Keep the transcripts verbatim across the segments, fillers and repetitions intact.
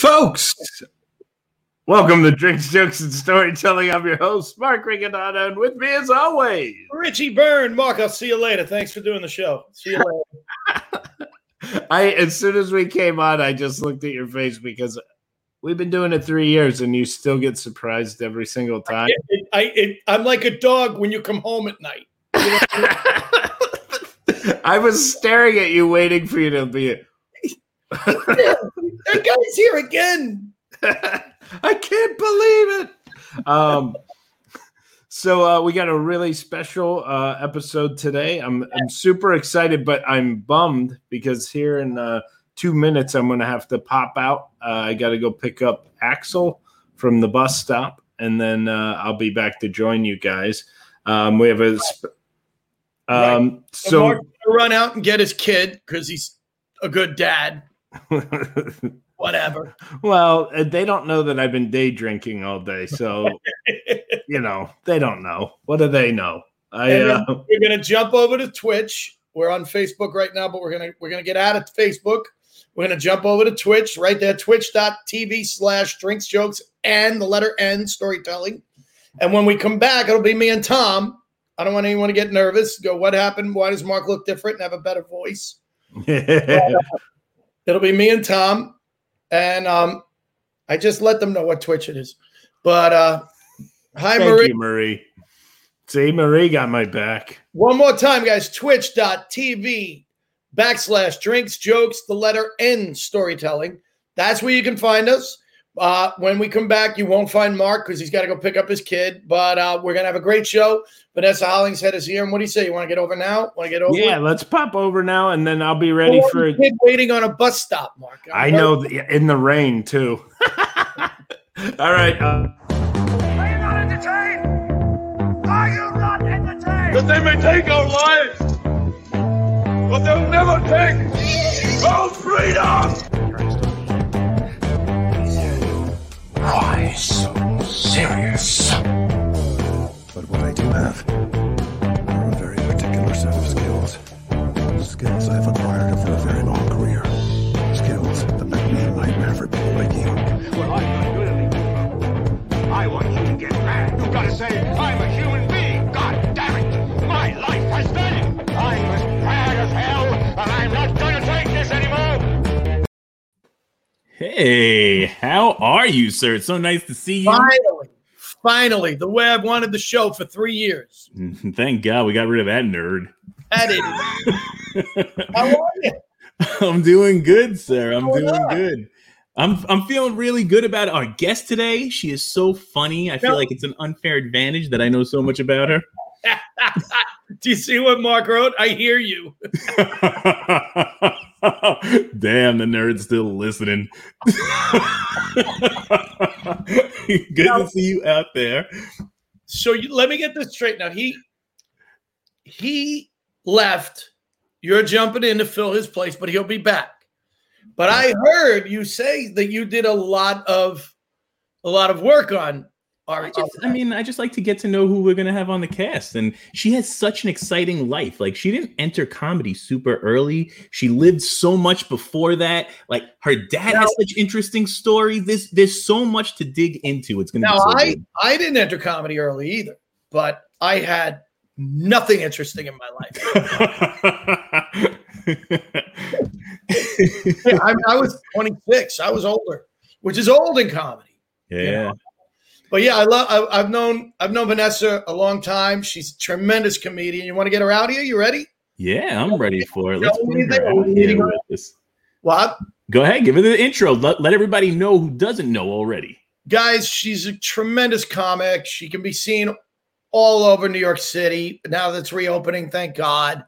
Folks, welcome to Drinks, Jokes, and Storytelling. I'm your host, Mark Rigonato, and with me as always, Richie Byrne. Mark, I'll see you later. Thanks for doing the show. See you later. I, as soon as we came on, I just looked at your face because we've been doing it three years, and you still get surprised every single time. I, it, I, it, I'm like a dog when you come home at night. You know I mean? I was staring at you, waiting for you to be a- yeah, that guy's here again. I can't believe it. Um, so uh, we got a really special uh, episode today. I'm I'm super excited, but I'm bummed because here in uh, two minutes I'm going to have to pop out. Uh, I got to go pick up Axel from the bus stop, and then uh, I'll be back to join you guys. Um, we have a sp- um, so Mark's gonna run out and get his kid because he's a good dad. Whatever. Well, they don't know that I've been day drinking all day, so you know they don't know. What do they know? I uh, we're gonna jump over to Twitch. We're on Facebook right now, but we're gonna we're gonna get out of Facebook. We're gonna jump over to Twitch right there, twitch dot t v slash drinks jokes and the letter N storytelling. And when we come back, it'll be me and Tom. I don't want anyone to get nervous. Go, what happened? Why does Mark look different and have a better voice? Yeah. It'll be me and Tom, and um, I just let them know what Twitch it is. But uh, hi, Thank Marie. You, Marie. See, Marie got my back. One more time, guys. Twitch dot t v backslash drinks, jokes, the letter N storytelling. That's where you can find us. Uh, when we come back, you won't find Mark because he's got to go pick up his kid. But uh, we're going to have a great show. Vanessa Hollingshead is here. And what do you say? You want to get over now? Want to get over? Yeah, let's pop over now, and then I'll be ready oh, for it. Waiting on a bus stop, Mark. I'm I know, th- in the rain, too. All right. Uh- Are you not entertained? Are you not entertained? Because they may take our lives, but they'll never take our freedom. Why so serious? But what I do have are a very particular set of skills. Skills I've acquired over a very long career. Skills that make me a nightmare for people like you. Well, I'm not going to leave you. I want you to get mad. You've got to say, I'm a human being. God damn it. My life has done it. I'm as mad as hell, and I'm not going to take this anymore. Hey, how are you, sir? It's so nice to see you. Finally, finally, the way I've wanted the show for three years. Thank God we got rid of that nerd. That idiot. How are you? I'm doing good, sir. I'm doing up? good. I'm I'm feeling really good about our guest today. She is so funny. I feel no. like it's an unfair advantage that I know so much about her. Do you see what Mark wrote? I hear you. Damn, the nerd's still listening. Good now, to see you out there. So you, let me get this straight now. He he left. You're jumping in to fill his place, but he'll be back. But I heard you say that you did a lot of a lot of work on. I, just, I mean, I just like to get to know who we're going to have on the cast. And she has such an exciting life. Like, she didn't enter comedy super early. She lived so much before that. Like, her dad now, has such interesting stories. This, there's so much to dig into. It's going to be so I, good. I didn't enter comedy early either, but I had nothing interesting in my life. I, I was twenty-six. I was older, which is old in comedy. Yeah. You know? But yeah, I love. I, I've known I've known Vanessa a long time. She's a tremendous comedian. You want to get her out here? You ready? Yeah, I'm ready for it. Let's bring her out here with this. What? Go ahead, give her the intro. Let, let everybody know who doesn't know already. Guys, she's a tremendous comic. She can be seen all over New York City now that's reopening. Thank God.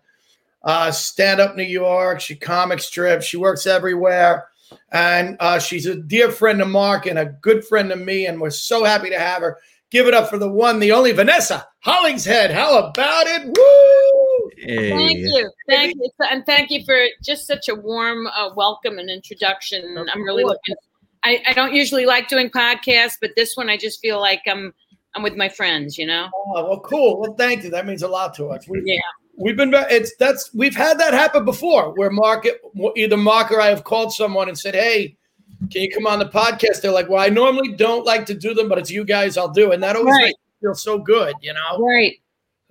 Uh, Stand Up New York. She comic strips. She works everywhere. And uh, she's a dear friend of Mark and a good friend of me, and we're so happy to have her. Give it up for the one, the only, Vanessa Hollingshead. How about it? Woo! Hey. Thank you. Thank you. And thank you for just such a warm uh, welcome and introduction. I'm really looking. I, I don't usually like doing podcasts, but this one I just feel like I'm I'm with my friends, you know? Oh, well, cool. Well, thank you. That means a lot to us. We- yeah. We've been it's that's we've had that happen before where Mark either Mark or I have called someone and said, hey, can you come on the podcast? They're like, well, I normally don't like to do them, but it's you guys, I'll do. And that always right. makes me feel so good, you know? Right.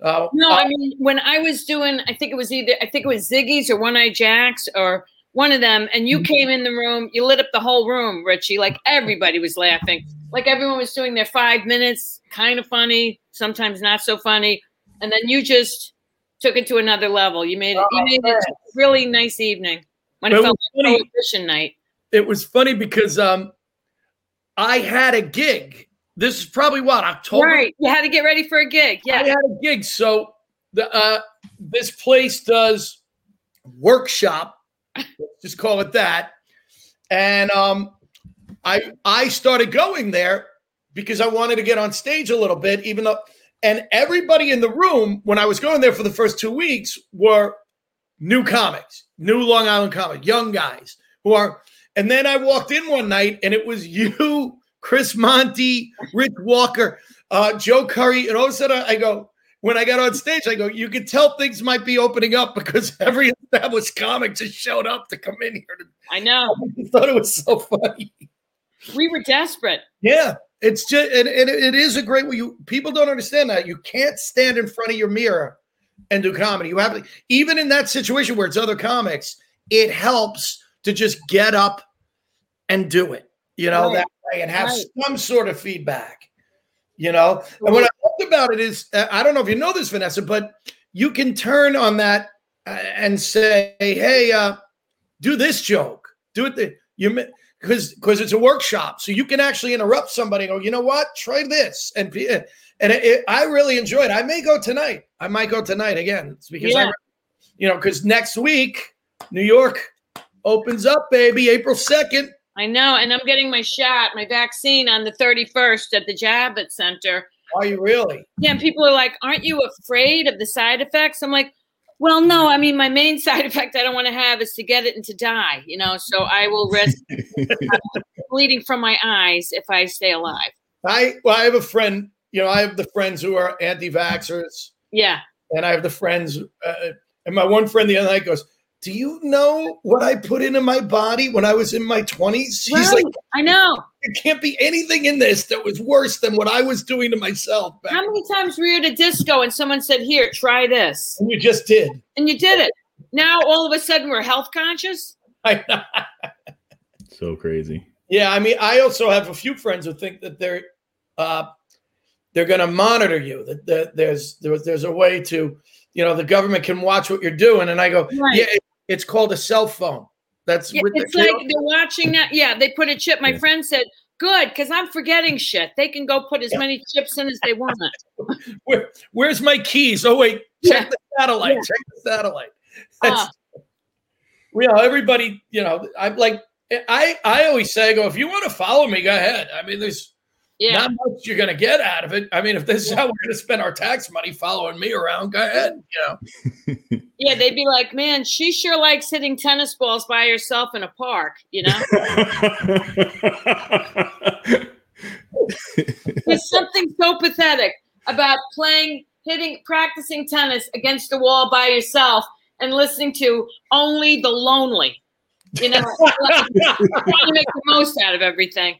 Uh, no, uh, I mean, when I was doing, I think it was either, I think it was Ziggy's or One Eye Jack's or one of them. And you came in the room, you lit up the whole room, Richie. Like everybody was laughing. Like everyone was doing their five minutes, kind of funny, sometimes not so funny. And then you just took it to another level. You made it, you made it a really nice evening when it, it felt like Prohibition night. It was funny because um, I had a gig. This is probably what, October? Right. You had to get ready for a gig. Yeah. I had a gig. So the uh, this place does workshop. Just call it that. And um, I I started going there because I wanted to get on stage a little bit, even though, and everybody in the room when I was going there for the first two weeks were new comics, new Long Island comics, young guys who are. And then I walked in one night and it was you, Chris Monty, Rick Walker, uh, Joe Curry. And all of a sudden I go, when I got on stage, I go, you could tell things might be opening up because every established comic just showed up to come in here. I know. I thought it was so funny. We were desperate. Yeah. It's just, and, and it is a great way. You, people don't understand that. You can't stand in front of your mirror and do comedy. You have to, even in that situation where it's other comics, it helps to just get up and do it, you know, right. that way and have right. some sort of feedback, you know? Right. And what I loved about it is, I don't know if you know this, Vanessa, but you can turn on that and say, hey, uh, do this joke. Do it. The, you because because it's a workshop. So you can actually interrupt somebody and go, you know what? Try this. And and it, it, I really enjoyed it. I may go tonight. I might go tonight again. It's because, yeah. I, you know, because next week, New York opens up, baby, April second. I know, and I'm getting my shot, my vaccine on the thirty-first at the Javits Center. Are you really? Yeah, and people are like, aren't you afraid of the side effects? I'm like, well, no, I mean, my main side effect I don't want to have is to get it and to die, you know, so I will risk bleeding from my eyes if I stay alive. I well, I have a friend, you know, I have the friends who are anti-vaxxers. Yeah. And I have the friends, uh, and my one friend the other night goes, do you know what I put into my body when I was in my twenties? Right. He's like, I know. There can't be anything in this that was worse than what I was doing to myself. Back. How many times were you at a disco and someone said, here, try this? And you just did. And you did it. Now all of a sudden we're health conscious? I know. So crazy. Yeah, I mean, I also have a few friends who think that they're uh, they're going to monitor you, that, that there's, there, there's a way to, you know, the government can watch what you're doing. And I go, right. yeah. It's called a cell phone. That's yeah, it's like they're watching that. Yeah, they put a chip. My yeah. friend said, good, because I'm forgetting shit. They can go put as yeah. many chips in as they want. Where, where's my keys? Oh, wait, check yeah. the satellite. Yeah. Check the satellite. That's, uh, you know, everybody, you know, I'm like, I, I always say, I go, if you want to follow me, go ahead. I mean, there's yeah. not much you're going to get out of it. I mean, if this yeah. is how we're going to spend our tax money following me around, go ahead, you know. Yeah, they'd be like, man, she sure likes hitting tennis balls by herself in a park, you know? There's something so pathetic about playing, hitting, practicing tennis against the wall by yourself and listening to Only the Lonely. You know, like, trying to make the most out of everything.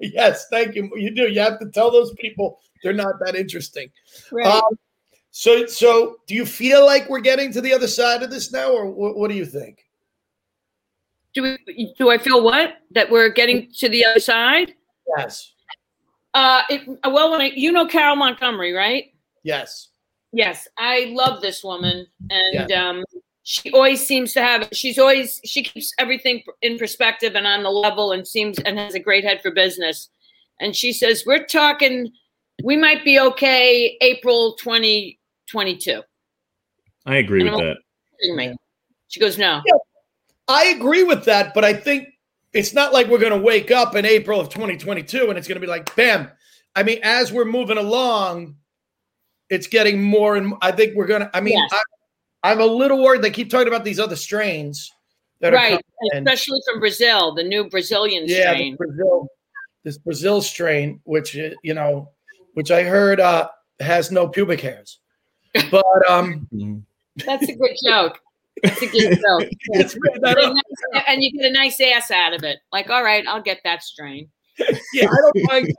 Yes, thank you. You do. You have to tell those people they're not that interesting. Right. Um, So, so do you feel like we're getting to the other side of this now, or wh- what do you think? Do we, do I feel what? That we're getting to the other side? Yes. Uh, it, well, when I, you know Carol Montgomery, right? Yes. Yes. I love this woman. And yeah. um, she always seems to have, she's always, she keeps everything in perspective and on the level and seems, and has a great head for business. And she says, we're talking, we might be okay April twenty twenty-two I agree and with I'm that. Like, she goes, no. Yeah, I agree with that, but I think it's not like we're going to wake up in April of twenty twenty-two and it's going to be like, bam. I mean, as we're moving along, it's getting more and I think we're going to, I mean, yes. I, I'm a little worried. They keep talking about these other strains. That right, are especially from Brazil, the new Brazilian yeah, strain. Yeah, Brazil, this Brazil strain, which, you know, which I heard uh, has no pubic hairs. But um, that's a good joke. It's a good joke. It's nice, and you get a nice ass out of it. Like, all right, I'll get that strain. Yeah, I don't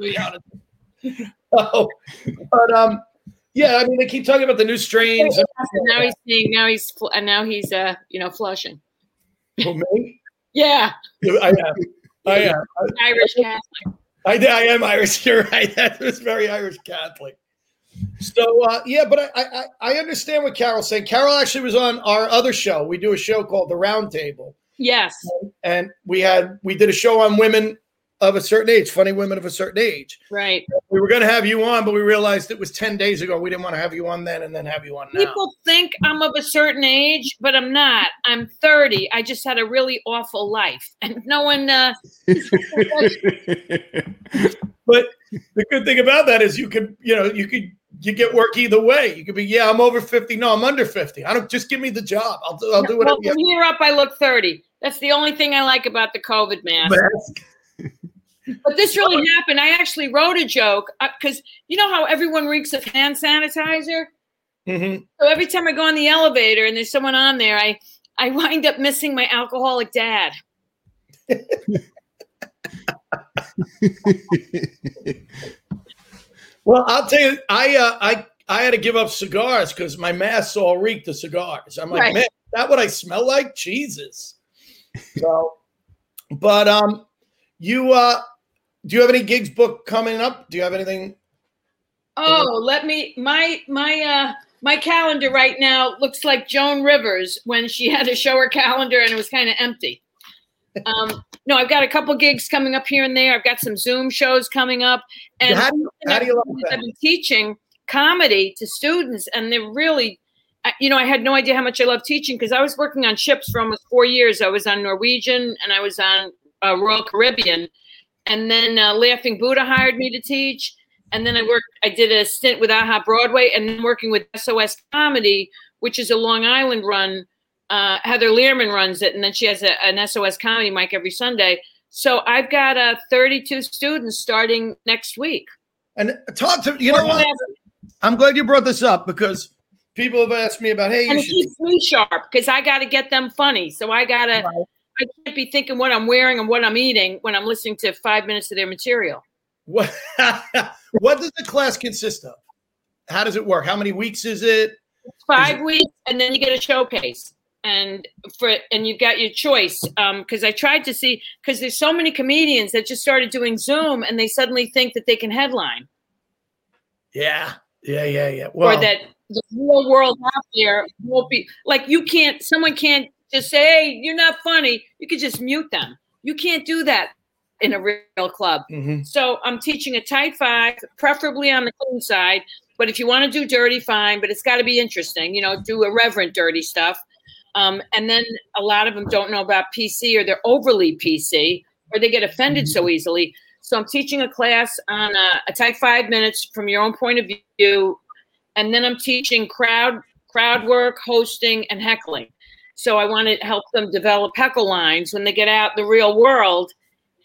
mind. Oh, but um, yeah. I mean, they keep talking about the new strains. And now he's seeing. Now he's and now he's uh, you know, flushing. Well, me? Yeah. I am. I am. Irish Catholic. I, I am Irish. You're right. That was very Irish Catholic. So, uh, yeah, but I, I, I understand what Carol's saying. Carol actually was on our other show. We do a show called The Roundtable. Yes. And we had we did a show on women of a certain age, funny women of a certain age. Right. We were going to have you on, but we realized it was ten days ago. We didn't want to have you on then and then have you on now. People think I'm of a certain age, but I'm not. I'm thirty. I just had a really awful life. And no one... Uh, but the good thing about that is you could, you know, you could... You get work either way. You could be, yeah, I'm over fifty. No, I'm under fifty. I don't just give me the job. I'll do. I'll do whatever. Well, from here up, I look thirty. That's the only thing I like about the COVID mask. But this really happened. I actually wrote a joke because you know how everyone reeks of hand sanitizer. Mm-hmm. So every time I go on the elevator and there's someone on there, I I wind up missing my alcoholic dad. Well, I'll tell you, I uh, I I had to give up cigars because my masks all reeked of cigars. I'm like, right. Man, is that what I smell like? Jesus. So, but um, you uh, do you have any gigs booked coming up? Do you have anything? Oh, you know? let me my my uh my calendar right now looks like Joan Rivers when she had to show her calendar and it was kind of empty. Um, no, I've got a couple gigs coming up here and there. I've got some Zoom shows coming up, and how do you, how do you like that? I've been teaching comedy to students, and they're really, you know, I had no idea how much I love teaching because I was working on ships for almost four years. I was on Norwegian and I was on uh, Royal Caribbean, and then uh, Laughing Buddha hired me to teach, and then I worked. I did a stint with A H A Broadway, and then working with S O S Comedy, which is a Long Island run. Uh, Heather Learman runs it, and then she has a, an S O S Comedy mic every Sunday. So I've got uh, thirty-two students starting next week. And talk to you know what? I'm glad you brought this up because people have asked me about hey, and you it should keeps me sharp because I got to get them funny. So I gotta, right. I can't be thinking what I'm wearing and what I'm eating when I'm listening to five minutes of their material. What? What does the class consist of? How does it work? How many weeks is it? Five is it- weeks, and then you get a showcase. And for and you've got your choice because um, I tried to see because there's so many comedians that just started doing Zoom and they suddenly think that they can headline. Yeah, yeah, yeah, yeah. Well, or that the real world out there won't be like you can't. Someone can't just say, "Hey, you're not funny." You could just mute them. You can't do that in a real club. Mm-hmm. So I'm teaching a tight five, preferably on the clean side. But if you want to do dirty, fine. But it's got to be interesting. You know, do irreverent, dirty stuff. Um, and then a lot of them don't know about P C or they're overly P C or they get offended so easily. So I'm teaching a class on a, a tight five minutes from your own point of view. And then I'm teaching crowd, crowd work, hosting, and heckling. So I want to help them develop heckle lines when they get out in the real world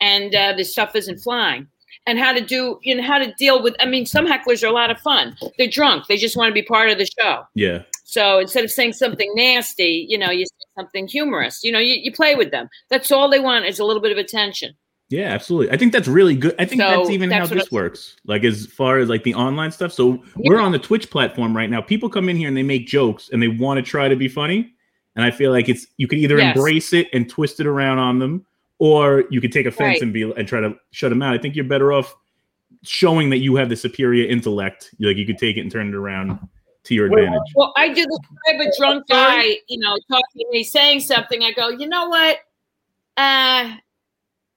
and uh, this stuff isn't flying. And how to do, you know, how to deal with, I mean, some hecklers are a lot of fun. They're drunk. They just want to be part of the show. Yeah. So instead of saying something nasty, you know, you say something humorous. You know, you, you play with them. That's all they want is a little bit of attention. Yeah, absolutely. I think that's really good. I think so that's even that's how this I- works. Like as far as like the online stuff. So yeah. We're on the Twitch platform right now. People come in here and they make jokes and they want to try to be funny. And I feel like it's you can either yes. embrace it and twist it around on them, or you could take offense right. and be and try to shut them out. I think you're better off showing that you have the superior intellect. Like you could take it and turn it around to your advantage. Well, I do this type of drunk guy, you know, talking, he's saying something. I go, you know what, uh,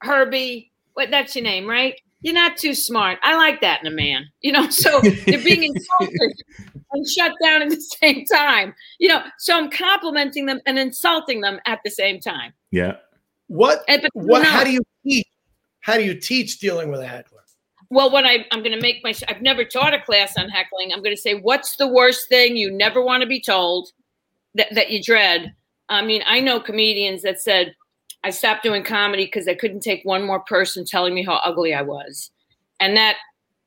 Herbie, what that's your name, right? You're not too smart. I like that in a man, you know. So they're being insulted and shut down at the same time, you know. So I'm complimenting them and insulting them at the same time. Yeah. What? And, but, what? No. How do you teach? How do you teach dealing with a heckler? Well, when I, I'm going to make my – I've never taught a class on heckling. I'm going to say, what's the worst thing you never want to be told that, that you dread? I mean, I know comedians that said, I stopped doing comedy because I couldn't take one more person telling me how ugly I was. And that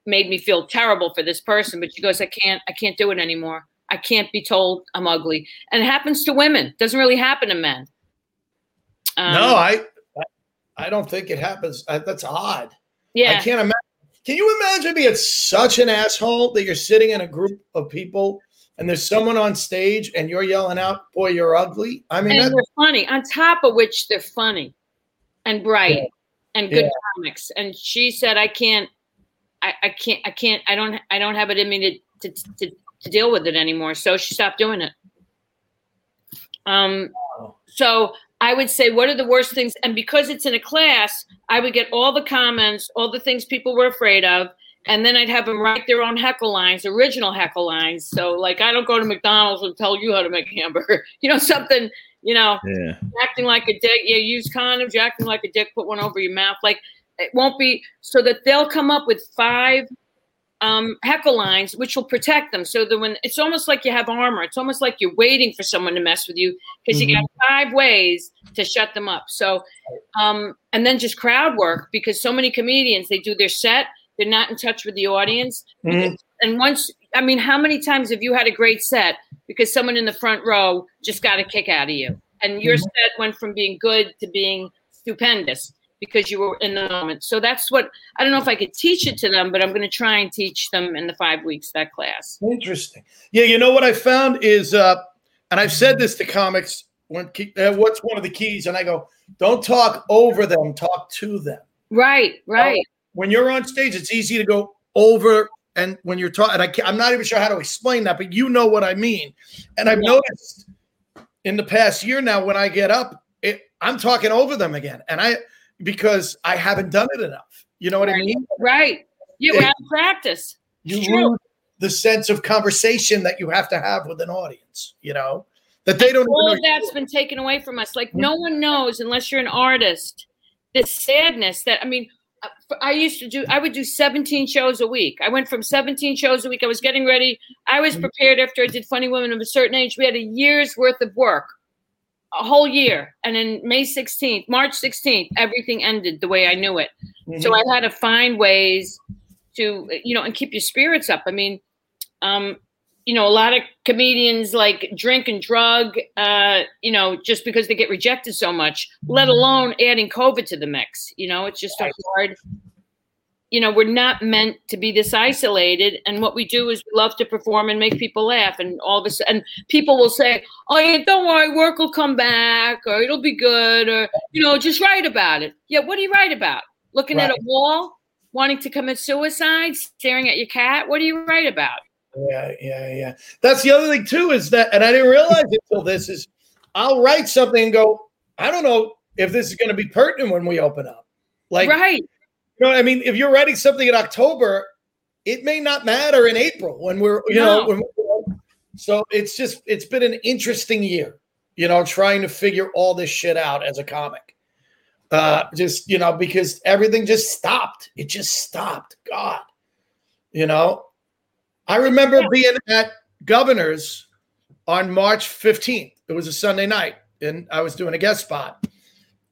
made me feel terrible for this person. But she goes, I can't I can't do it anymore. I can't be told I'm ugly. And it happens to women. It doesn't really happen to men. Um, no, I I don't think it happens. I, that's odd. Yeah. I can't imagine. Can you imagine being such an asshole that you're sitting in a group of people and there's someone on stage and you're yelling out, boy, you're ugly? I mean, and they're funny. On top of which they're funny and bright yeah. and good yeah. comics. And she said, I can't, I, I can't, I can't, I don't, I don't have it in me to, to, to, to deal with it anymore. So she stopped doing it. Um, so I would say, what are the worst things? And because it's in a class, I would get all the comments, all the things people were afraid of. And then I'd have them write their own heckle lines, original heckle lines. So like, I don't go to McDonald's and tell you how to make a hamburger, you know, something, you know, yeah. acting like a dick. You use condoms, you're acting like a dick, put one over your mouth. Like it won't be so that they'll come up with five um, heckle lines, which will protect them. So that when it's almost like you have armor, it's almost like you're waiting for someone to mess with you because mm-hmm. you got five ways to shut them up. So, um, and then just crowd work, because so many comedians, they do their set. They're not in touch with the audience. Mm-hmm. And once, I mean, how many times have you had a great set because someone in the front row just got a kick out of you? And your mm-hmm. set went from being good to being stupendous because you were in the moment. So that's what, I don't know if I could teach it to them, but I'm going to try and teach them in the five weeks, that class. Interesting. Yeah, you know what I found is, uh, and I've said this to comics, when uh, what's one of the keys? And I go, don't talk over them, talk to them. Right, right. Um, When you're on stage, it's easy to go over, and when you're talking, I I'm not even sure how to explain that, but you know what I mean. And I've yeah. noticed in the past year now, when I get up, it, I'm talking over them again, and I because I haven't done it enough. You know what right. I mean? Right. You have practice. You lose the sense of conversation that you have to have with an audience. You know that they don't. All even know that's been taken away from us. Like mm-hmm. no one knows unless you're an artist. This sadness that I mean. I used to do, I would do seventeen shows a week. I went from seventeen shows a week. I was getting ready. I was prepared after I did Funny Women of a Certain Age. We had a year's worth of work, a whole year. And then May sixteenth, March sixteenth, everything ended the way I knew it. Mm-hmm. So I had to find ways to, you know, and keep your spirits up. I mean, um, you know, a lot of comedians like drink and drug, uh, you know, just because they get rejected so much, let alone adding COVID to the mix. You know, it's just so hard. You know, we're not meant to be this isolated. And what we do is we love to perform and make people laugh. And all of a sudden people will say, oh, yeah, don't worry, work will come back, or it'll be good, or, you know, just write about it. Yeah. What do you write about? Looking right. at a wall, wanting to commit suicide, staring at your cat? What do you write about? Yeah, yeah, yeah. That's the other thing too, is that, and I didn't realize it till this is, I'll write something and go, I don't know if this is going to be pertinent when we open up. Like, right? You know what I mean? If you're writing something in October, it may not matter in April when we're, you no. know. When we're, so it's just, it's been an interesting year, you know, trying to figure all this shit out as a comic. Uh, just you know, because everything just stopped. It just stopped. God, you know. I remember being at Governor's on March fifteenth. It was a Sunday night, and I was doing a guest spot.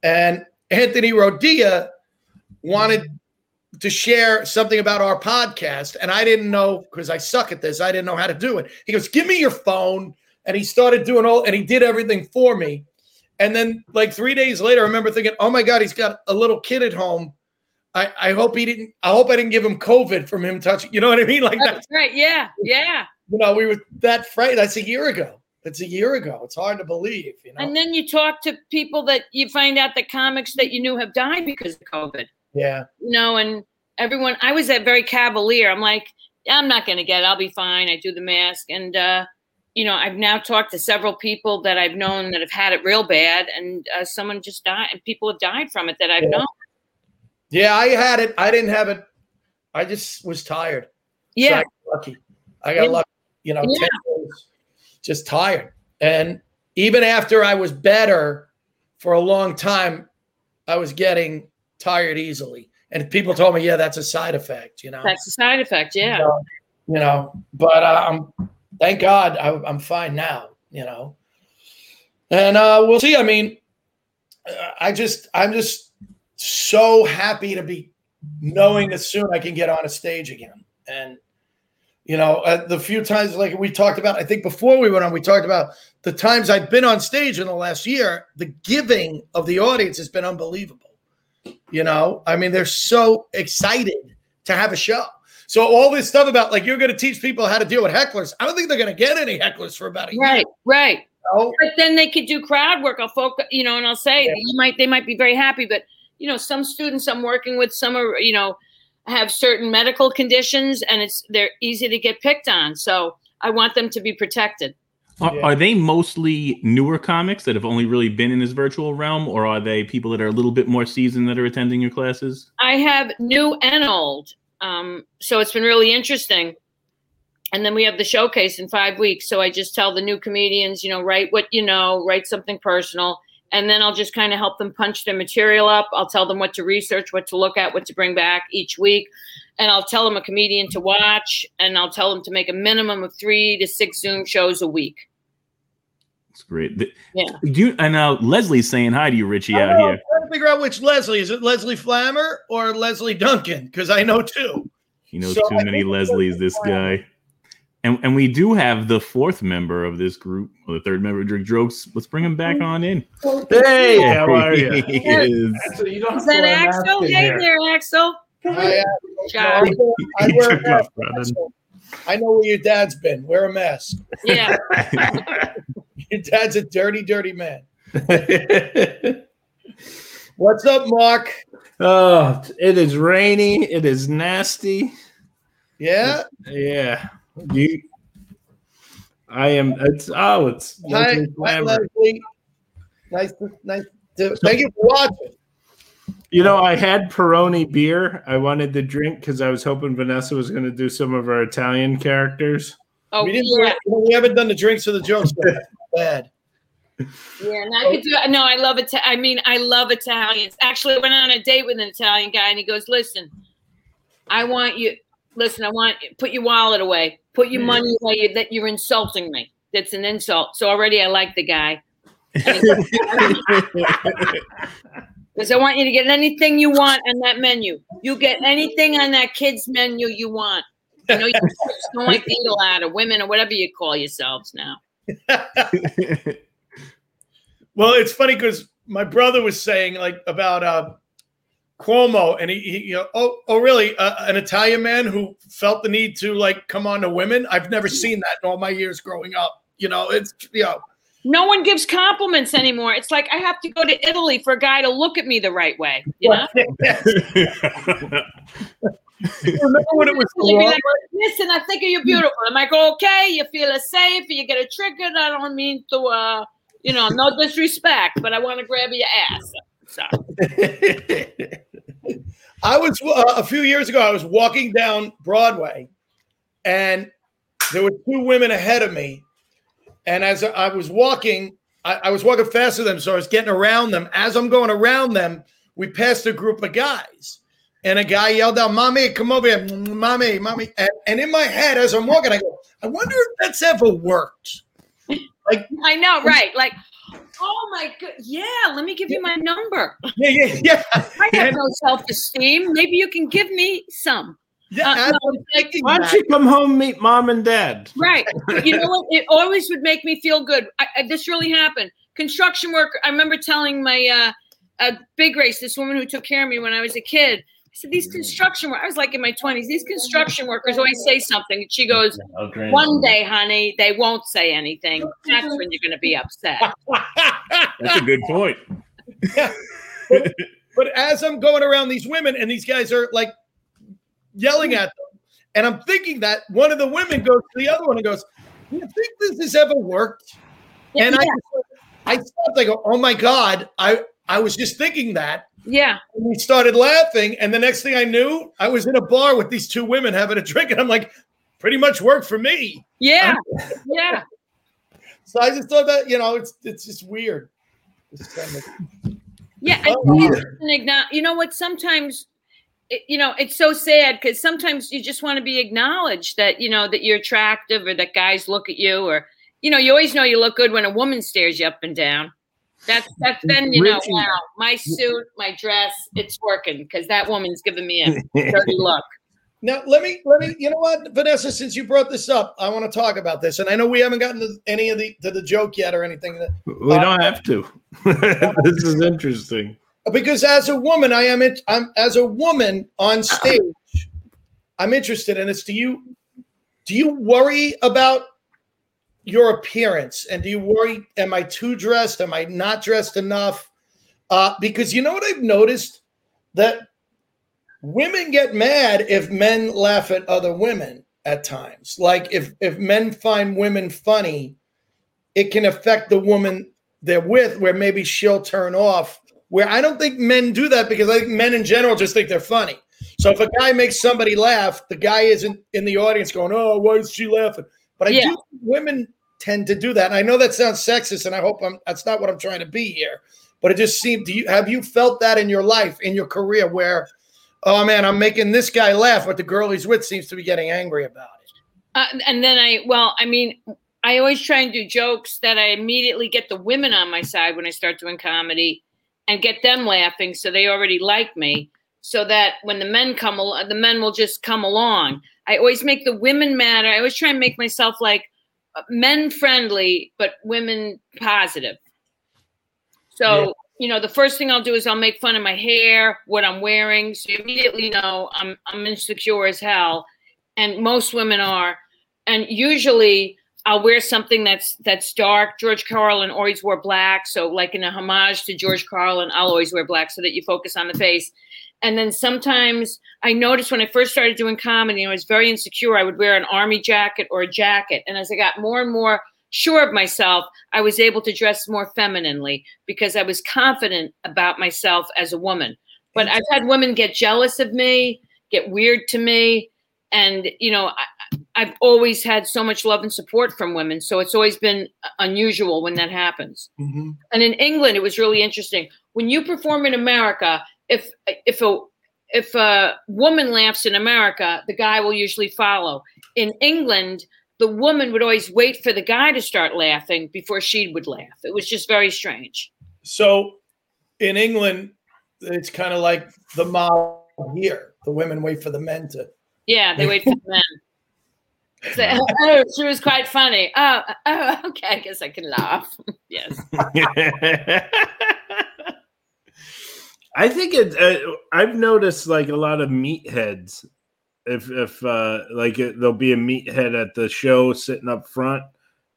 And Anthony Rodia wanted to share something about our podcast, and I didn't know, because I suck at this, I didn't know how to do it. He goes, give me your phone, and he started doing all, and he did everything for me. And then like three days later, I remember thinking, oh, my God, he's got a little kid at home. I, I hope he didn't. I hope I didn't give him COVID from him touching. You know what I mean? Like that's, that's right. Yeah, yeah. You know, we were that frightened. That's a year ago. That's a year ago. It's hard to believe. You know. And then you talk to people that you find out the comics that you knew have died because of COVID. Yeah. You know, and everyone. I was that very cavalier. I'm like, I'm not going to get it. I'll be fine. I do the mask, and uh, you know, I've now talked to several people that I've known that have had it real bad, and uh, someone just died, and people have died from it that I've yeah. known. Yeah, I had it. I didn't have it. I just was tired. Yeah. So I got lucky. I got yeah. lucky, you know, yeah. ten days, just tired. And even after I was better for a long time, I was getting tired easily. And people told me, yeah, that's a side effect, you know. That's a side effect, yeah. You know, you know but um, thank God I, I'm fine now, you know. And uh, we'll see. I mean, I just, I'm just. So happy to be knowing that soon I can get on a stage again. And, You know, uh, the few times, like we talked about, I think before we went on, we talked about the times I've been on stage in the last year, the giving of the audience has been unbelievable. You know, I mean, they're so excited to have a show. So all this stuff about like, you're going to teach people how to deal with hecklers. I don't think they're going to get any hecklers for about a year. Right, right. No. But then they could do crowd work. I'll focus, you know, and I'll say yeah. you might, they might be very happy, but you know, some students I'm working with, some are, you know, have certain medical conditions and it's, they're easy to get picked on. So I want them to be protected. Are, yeah. are they mostly newer comics that have only really been in this virtual realm, or are they people that are a little bit more seasoned that are attending your classes? I have new and old. Um, so it's been really interesting. And then we have the showcase in five weeks. So I just tell the new comedians, you know, write what you know, write something personal. And then I'll just kind of help them punch their material up. I'll tell them what to research, what to look at, what to bring back each week. And I'll tell them a comedian to watch. And I'll tell them to make a minimum of three to six Zoom shows a week. That's great. The, yeah. You, and now Leslie's saying hi to you, Richie, I out know, here. I'm trying to figure out which Leslie. Is it Leslie Flammer or Leslie Duncan? Because I know two. He knows so too I many Leslies, this Flammer. guy. And and we do have the fourth member of this group, or the third member of Drink Jokes. Let's bring him back on in. Hey, hey how are you? Is, Axel, you don't is that Axel? Hey there, there Axel. Hi, Axel. I, I, wear mask, Axel. I know where your dad's been. Wear a mask. Yeah. Your dad's a dirty, dirty man. What's up, Mark? Oh, it is rainy. It is nasty. Yeah? It's, yeah. You, I am. It's oh, it's hi, hi, Leslie. Nice, nice. To, thank you for watching. You know, I had Peroni beer. I wanted to drink because I was hoping Vanessa was going to do some of our Italian characters. Oh, we, didn't, yeah. we haven't done the drinks or the jokes. Bad. Yeah, and I could do. No, I love it. I mean, I love Italians. Actually, I went on a date with an Italian guy, and he goes, "Listen, I want you." Listen, I want put your wallet away. Put your money away. That you're insulting me. That's an insult. So already I like the guy. Because I want you to get anything you want on that menu. You get anything on that kid's menu you want. You know, you don't like to eat a lot of women or whatever you call yourselves now. Well, it's funny because my brother was saying like about uh, Cuomo, and he, he, you know, oh, oh, really? Uh, an Italian man who felt the need to like come on to women. I've never seen that in all my years growing up. You know, it's you know, no one gives compliments anymore. It's like I have to go to Italy for a guy to look at me the right way. You know. Remember when it was like, listen, I think you're beautiful. I'm like, okay, you feel safe, you get it triggered. I don't mean to, uh, you know, no disrespect, but I want to grab your ass. So. I was uh, a few years ago, I was walking down Broadway and there were two women ahead of me. And as I was walking, I, I was walking faster than them. So I was getting around them. As I'm going around them, we passed a group of guys and a guy yelled out, mommy, come over here, mommy, mommy. And, and in my head, as I'm walking, I go, I wonder if that's ever worked. Like I know, right. Like, oh my god! Yeah, let me give you my number. Yeah, yeah, yeah. I have and, no self-esteem. Maybe you can give me some. Yeah, uh, no, like, why don't you come home, meet mom and dad? Right. You know what? It always would make me feel good. I, I, this really happened. Construction worker. I remember telling my uh, a big race, this woman who took care of me when I was a kid. I said, these construction workers, I was like in my twenties, these construction workers always say something. And she goes, one day, honey, they won't say anything. That's when you're going to be upset. That's a good point. Yeah. But, but as I'm going around these women and these guys are like yelling at them, and I'm thinking that one of the women goes to the other one and goes, do you think this has ever worked? Yeah, and yeah. I I stopped, I go, oh my God, I, I was just thinking that. Yeah. And we started laughing. And the next thing I knew, I was in a bar with these two women having a drink. And I'm like, pretty much worked for me. Yeah. Yeah. So I just thought that, you know, it's it's just weird. It's kind of, yeah. Oh, I think weird. You know what? Sometimes, it, you know, it's so sad because sometimes you just want to be acknowledged that, you know, that you're attractive or that guys look at you or, you know, you always know you look good when a woman stares you up and down. That's that's then you know. Wow, my suit, my dress, it's working because that woman's giving me a dirty look. Now, let me, let me, you know what, Vanessa, since you brought this up, I want to talk about this. And I know we haven't gotten to any of the, to the joke yet or anything. That, we uh, don't have to. This is interesting. Because as a woman, I am, I'm, as a woman on stage, I'm interested in this. Do you, do you worry about your appearance? And do you worry, am I too dressed? Am I not dressed enough? Uh, because you know what I've noticed? That women get mad if men laugh at other women at times. Like if, if men find women funny, it can affect the woman they're with, where maybe she'll turn off. Where I don't think men do that, because I think men in general just think they're funny. So if a guy makes somebody laugh, the guy isn't in the audience going, oh, why is she laughing? But I yeah. do think women tend to do that. And I know that sounds sexist, and I hope I'm, that's not what I'm trying to be here. But it just seemed, do you, have you felt that in your life, in your career, where – oh, man, I'm making this guy laugh, but the girl he's with seems to be getting angry about it. Uh, and then I, well, I mean, I always try and do jokes that I immediately get the women on my side when I start doing comedy and get them laughing, so they already like me, so that when the men come along, the men will just come along. I always make the women matter. I always try and make myself like men friendly, but women positive. So. Yeah. You know, the first thing I'll do is I'll make fun of my hair, what I'm wearing. So you immediately know I'm I'm insecure as hell. And most women are. And usually I'll wear something that's that's dark. George Carlin always wore black. So like in a homage to George Carlin, I'll always wear black so that you focus on the face. And then sometimes I noticed when I first started doing comedy, and I was very insecure, I would wear an army jacket or a jacket. And as I got more and more sure of myself, I was able to dress more femininely because I was confident about myself as a woman. But I've had women get jealous of me, get weird to me. And, you know, I, I've always had so much love and support from women. So it's always been unusual when that happens. Mm-hmm. And in England, it was really interesting. When you perform in America, if if a if a woman laughs in America, the guy will usually follow. In England, the woman would always wait for the guy to start laughing before she would laugh. It was just very strange. So in England, it's kind of like the model here. The women wait for the men to. Yeah, they wait for the men. So, oh, she was quite funny. Oh, oh, okay, I guess I can laugh. Yes. I think it, uh, I've noticed like a lot of meatheads. If if uh, like it, there'll be a meathead at the show sitting up front,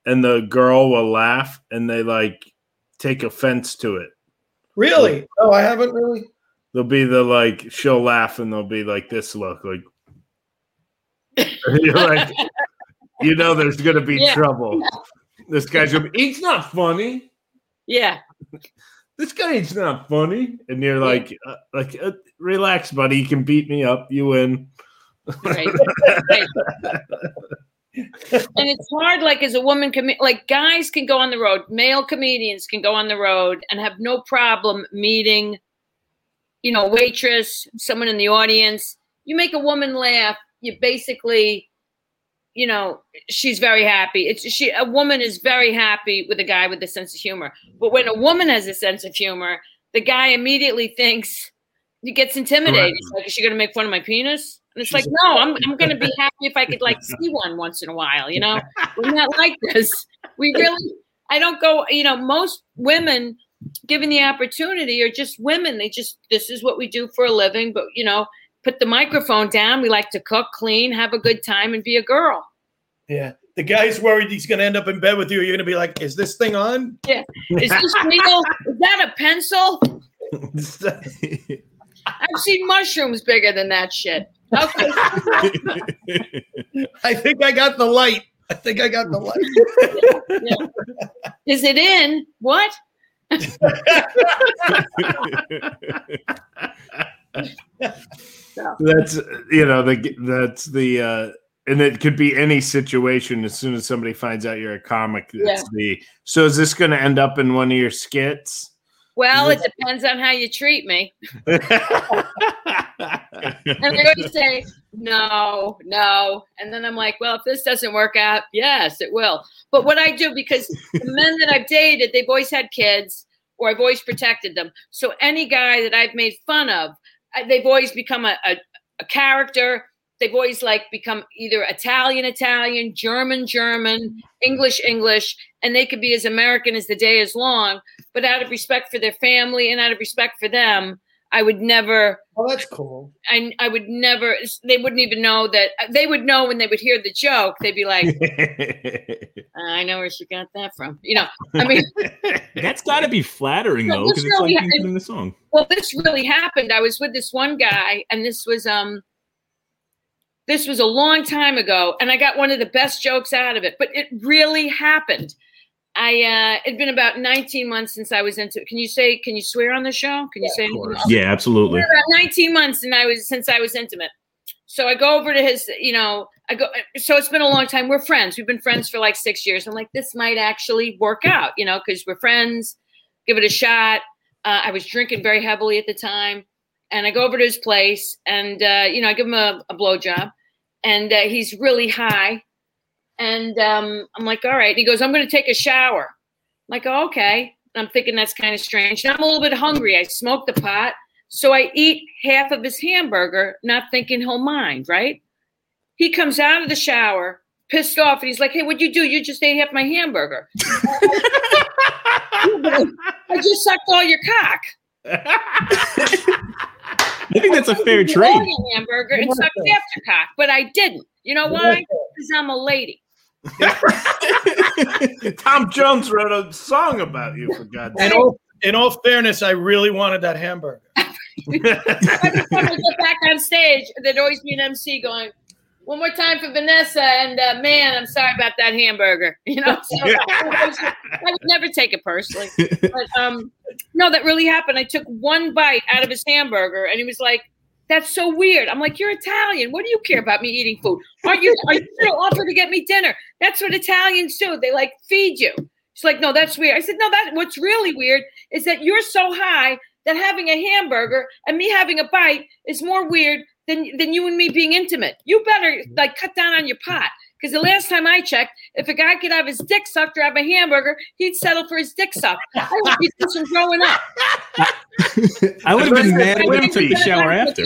and the girl will laugh, and they like take offense to it. Really? Like, oh, I haven't really. There'll be the like she'll laugh, and they'll be like this look, like you're like you know there's gonna be yeah. trouble. This guy's gonna be, he's not funny. Yeah. This guy's not funny, and you're like yeah. uh, like uh, relax, buddy. You can beat me up. You win. Right. Right. And it's hard, like as a woman, com- like guys can go on the road, male comedians can go on the road and have no problem meeting, you know, a waitress, someone in the audience. You make a woman laugh, you basically, you know, she's very happy. It's she, a woman is very happy with a guy with a sense of humor. But when a woman has a sense of humor, the guy immediately thinks he gets intimidated. Right. Like, is she going to make fun of my penis? And it's like, no, I'm I'm going to be happy if I could, like, see one once in a while, you know? We're not like this. We really – I don't go – you know, most women, given the opportunity, are just women. They just – this is what we do for a living. But, you know, put the microphone down. We like to cook, clean, have a good time, and be a girl. Yeah. The guy's worried he's going to end up in bed with you. You're going to be like, is this thing on? Yeah. Is this real? Is that a pencil? I've seen mushrooms bigger than that shit. Okay. I think I got the light. I think I got the light. Yeah, yeah. Is it in? What? That's, you know, the that's the, uh, and it could be any situation as soon as somebody finds out you're a comic. Yeah. It's the, so is this going to end up in one of your skits? Well, it depends on how you treat me. And I always say, no, no. And then I'm like, well, if this doesn't work out, yes, it will. But what I do, because the men that I've dated, they've always had kids or I've always protected them. So any guy that I've made fun of, they've always become a, a, a character. they've always like become either Italian, Italian, German, German, English, English, and they could be as American as the day is long. But out of respect for their family and out of respect for them, I would never. Oh, that's cool. I I would never. They wouldn't even know that. They would know when they would hear the joke. They'd be like, "I know where she got that from." You know, I mean, that's got to be flattering so though, because it's really like ha- in the song. Well, this really happened. I was with this one guy, and this was um, this was a long time ago, and I got one of the best jokes out of it. But it really happened. I uh, it'd been about nineteen months since I was into it. Can you say? Can you swear on the show? Can you yeah, say? Anything else? Yeah, absolutely. About nineteen months, and I was since I was intimate. So I go over to his. You know, I go. So it's been a long time. We're friends. We've been friends for like six years. I'm like, this might actually work out. You know, because we're friends. Give it a shot. Uh, I was drinking very heavily at the time, and I go over to his place, and uh, you know, I give him a, a blowjob, and uh, he's really high. And um, I'm like, all right. And he goes, I'm going to take a shower. I'm like, oh, okay. And I'm thinking that's kind of strange. And I'm a little bit hungry. I smoked the pot. So I eat half of his hamburger, not thinking he'll mind, right? He comes out of the shower, pissed off. And he's like, hey, what'd you do? You just ate half my hamburger. I just sucked all your cock. I think that's a fair trade. Hamburger and sucked after cock, but I didn't. You know why? Because I'm a lady. Tom Jones wrote a song about you, for God's sake. In all, in all fairness, I really wanted that hamburger. Every time I get back on stage, there'd always be an M C going, one more time for Vanessa, and uh, man, I'm sorry about that hamburger. You know, so I, was, I would never take it personally. But um, no, that really happened. I took one bite out of his hamburger, and he was like, that's so weird. I'm like, you're Italian. What do you care about me eating food? Are you are you going to offer to get me dinner? That's what Italians do. They like feed you. She's like, no, that's weird. I said, no, that what's really weird is that you're so high that having a hamburger and me having a bite is more weird than, than you and me being intimate. You better like cut down on your pot. Because the last time I checked, if a guy could have his dick sucked or have a hamburger, he'd settle for his dick sucked. I would be pushing growing up. I would have been mad at him to shower after.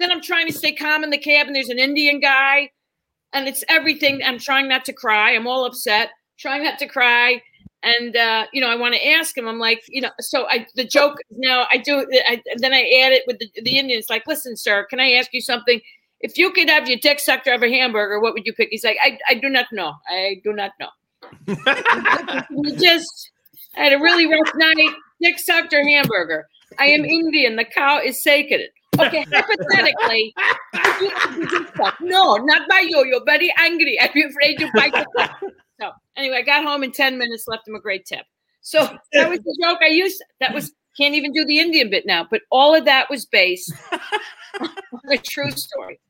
Then I'm trying to stay calm in the cab, and there's an Indian guy, and it's everything. I'm trying not to cry. I'm all upset, trying not to cry, and uh, you know, I want to ask him. I'm like, you know, so I the joke now. I do. I, then I add it with the, the Indian. It's like, listen, sir, can I ask you something? If you could have your dick sucked or have a hamburger, what would you pick? He's like, I, I do not know. I do not know. We just I had a really rough night. Dick sucked or hamburger. I am Indian. The cow is sacred. Okay, hypothetically, you, you no, not by you. You're very angry. I'd be afraid you bite the cow. So anyway, I got home in ten minutes, left him a great tip. So that was the joke I used. That was can't even do the Indian bit now. But all of that was based on a true story.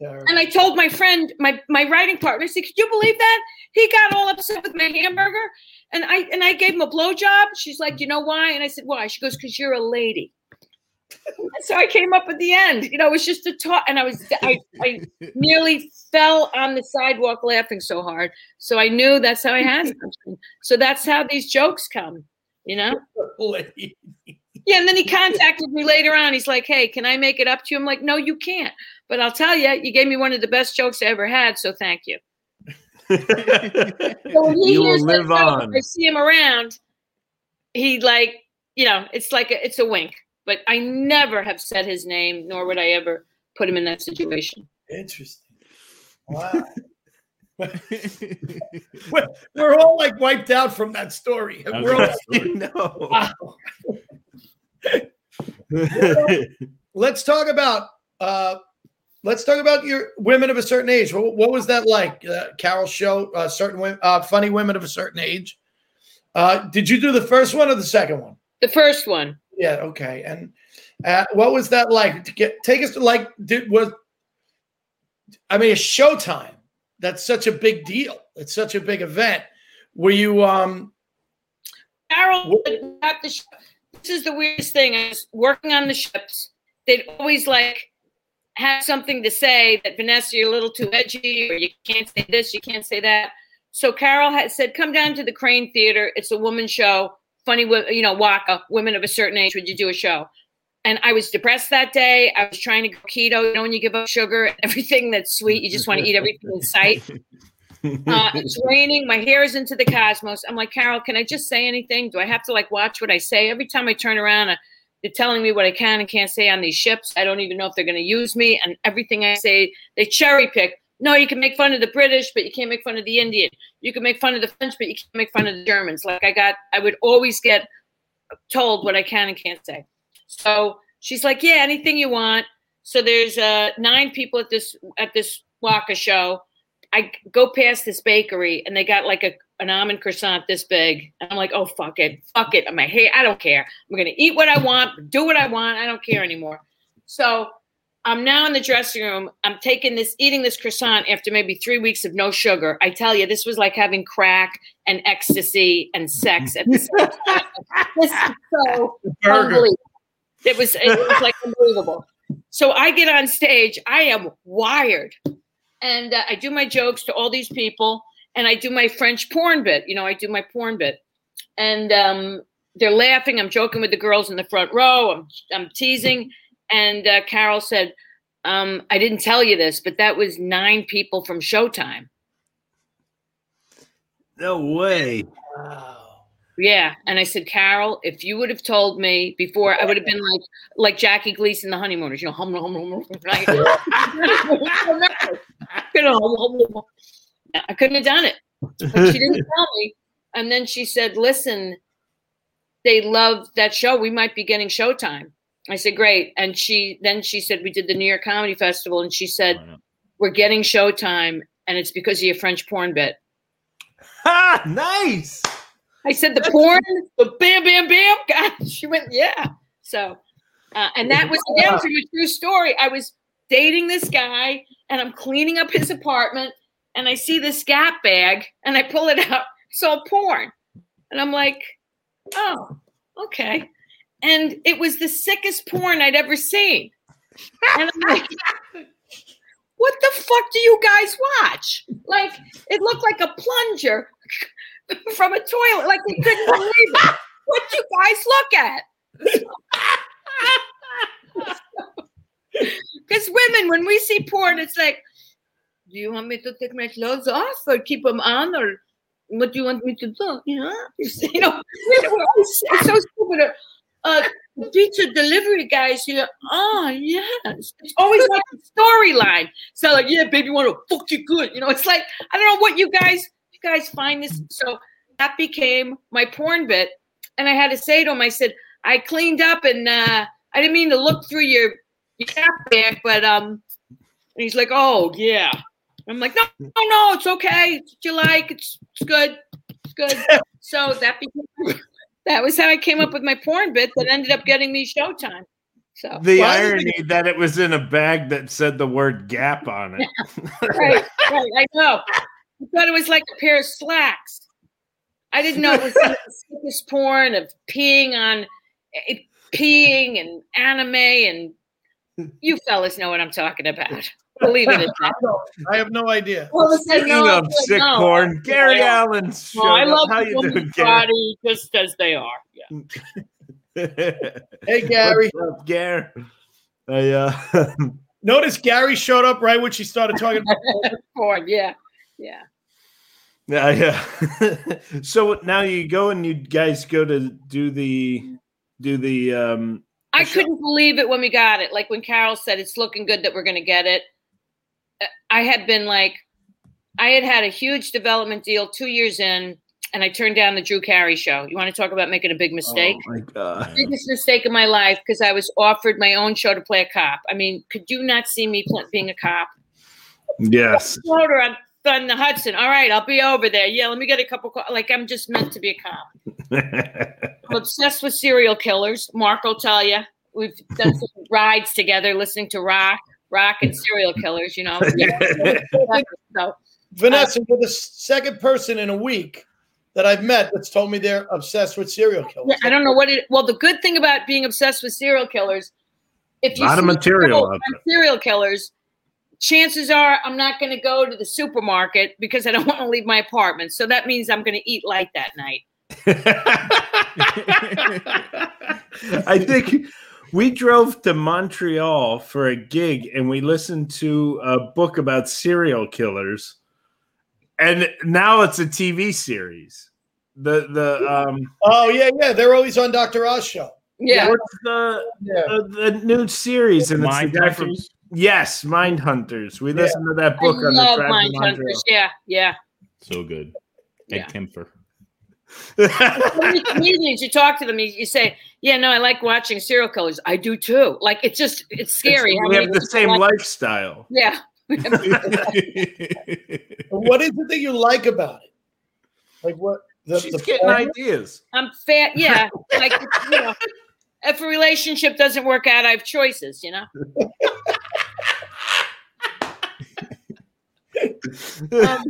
And I told my friend, my, my writing partner, I said, could you believe that? He got all upset with my hamburger. And I and I gave him a blowjob. She's like, you know why? And I said, why? She goes, because you're a lady. So I came up with the end. You know, it was just a talk. And I was I, I nearly fell on the sidewalk laughing so hard. So I knew that's how I had something. So that's how these jokes come, you know? Yeah, and then he contacted me later on. He's like, hey, can I make it up to you? I'm like, no, you can't. But I'll tell you, you gave me one of the best jokes I ever had, so thank you. So when he you will live on. Joke, I see him around, he like, you know, it's like a, it's a wink. But I never have said his name, nor would I ever put him in that situation. Interesting. Wow. We're all like wiped out from that story. That We're all like, story. No. Wow. Let's talk about uh, let's talk about your women of a certain age. What, what was that like, uh, Carol's show? Uh, certain women, uh, funny women of a certain age. Uh, did you do the first one or the second one? The first one. Yeah. Okay. And uh, what was that like? To get, take us to like did, was I mean, it's Showtime. That's such a big deal. It's such a big event. Were you um, Carol at the show? This is the weirdest thing. I was working on the ships. They'd always like have something to say that Vanessa, you're a little too edgy, or you can't say this, you can't say that. So Carol had said, "Come down to the Crane Theater. It's a woman show. Funny, you know, Waka, women of a certain age. Would you do a show?" And I was depressed that day. I was trying to go keto. You know, when you give up sugar and everything that's sweet, you just want to eat everything in sight. Uh, it's raining. My hair is into the cosmos. I'm like, Carol, can I just say anything? Do I have to like watch what I say? Every time I turn around, I, they're telling me what I can and can't say on these ships. I don't even know if they're going to use me. And everything I say, they cherry pick. No, you can make fun of the British, but you can't make fun of the Indian. You can make fun of the French, but you can't make fun of the Germans. Like I got, I would always get told what I can and can't say. So she's like, yeah, anything you want. So there's uh, nine people at this at this Walker show. I go past this bakery and they got like a an almond croissant this big. And I'm like, oh, fuck it. Fuck it. I'm like, hey, I don't care. I'm going to eat what I want, do what I want. I don't care anymore. So I'm now in the dressing room. I'm taking this, eating this croissant after maybe three weeks of no sugar. I tell you, this was like having crack and ecstasy and sex at the same time. This is so unbelievable. It was, it was like unbelievable. So I get on stage. I am wired. And uh, I do my jokes to all these people. And I do my French porn bit. You know, I do my porn bit. And um, they're laughing. I'm joking with the girls in the front row. I'm I'm teasing. And uh, Carol said, um, I didn't tell you this, but that was nine people from Showtime. No way. Wow. Yeah. And I said, Carol, if you would have told me before, I would have been like like Jackie Gleason, The Honeymooners, you know, hum, hum, hum, hum. I couldn't have done it. But she didn't tell me. And then she said, listen, they love that show. We might be getting Showtime. I said, great. And she then she said, we did the New York Comedy Festival. And she said, we're getting Showtime. And it's because of your French porn bit. Ah, nice. I said the porn, the bam, bam, bam. God, she went, yeah. So, uh, and that was again from a true story. I was dating this guy, and I'm cleaning up his apartment, and I see this Gap bag, and I pull it out. It's all porn, and I'm like, oh, okay. And it was the sickest porn I'd ever seen. And I'm like, what the fuck do you guys watch? Like, it looked like a plunger from a toilet. Like, they couldn't believe it. What you guys look at? Because women, when we see porn, it's like, do you want me to take my clothes off or keep them on, or what do you want me to do? You know, you know, we're always so stupid. Uh, pizza delivery guys, you know, oh yes, it's always like a storyline. So like, yeah, baby, want to fuck you good, you know. It's like, I don't know what you guys. You guys find this. So that became my porn bit, and I had to say to him, I said, I cleaned up, and uh, I didn't mean to look through your your bag, but um, and he's like, oh yeah, I'm like, no, no, no, it's okay, it's what you like, it's, it's good, it's good. So that became, that was how I came up with my porn bit that ended up getting me Showtime. So the well, irony it? that it was in a bag that said the word Gap on it. right, right, I know. I thought it was like a pair of slacks. I didn't know it was like the sickest porn of peeing on, it, peeing and anime, and you fellas know what I'm talking about. Believe it or not. I have no idea. Well, Speaking no, of sick no. porn, Gary Allen's show. Oh, I love How the you woman's doing, body Gary? Just as they are. Yeah. Hey, Gary. What's up, Gary? I, uh... Notice Gary showed up right when she started talking about porn. Yeah. Yeah. Yeah, yeah. So now you go and you guys go to do the do the um I the couldn't believe it when we got it. Like when Carol said it's looking good that we're going to get it. I had been like I had had a huge development deal two years in, and I turned down the Drew Carey show. You want to talk about making a big mistake? Oh my God. The biggest mistake of my life, because I was offered my own show to play a cop. I mean, could you not see me being a cop? Yes. On the Hudson. All right, I'll be over there. Yeah, let me get a couple. Like, I'm just meant to be a cop. I'm obsessed with serial killers. Mark will tell you. We've done some rides together listening to rock, rock and serial killers, you know. Yeah. So, Vanessa, uh, you're the second person in a week that I've met that's told me they're obsessed with serial killers. Yeah, I don't know what it – well, the good thing about being obsessed with serial killers, if you see material on serial killers – chances are I'm not going to go to the supermarket because I don't want to leave my apartment. So that means I'm going to eat light that night. I think We drove to Montreal for a gig, and we listened to a book about serial killers, and now it's a T V series. The the um oh yeah yeah they're always on Doctor Oz show. Yeah, what's the, yeah. the the new series? And Mind it's the guy from yes, Mind Hunters. We yeah. listened to that book I on love the Mind Hunters. Yeah, yeah, so good. Ed yeah. Kempfer. Comedians, you talk to them, you, you say, yeah, no, I like watching serial killers. I do too. Like, it's just, it's scary. It's, we have the same lifestyle. Yeah. What is it that you like about it? Like, what? The, She's the getting fat? Ideas. I'm fat. Yeah. Like, you know, if a relationship doesn't work out, I have choices, you know? um,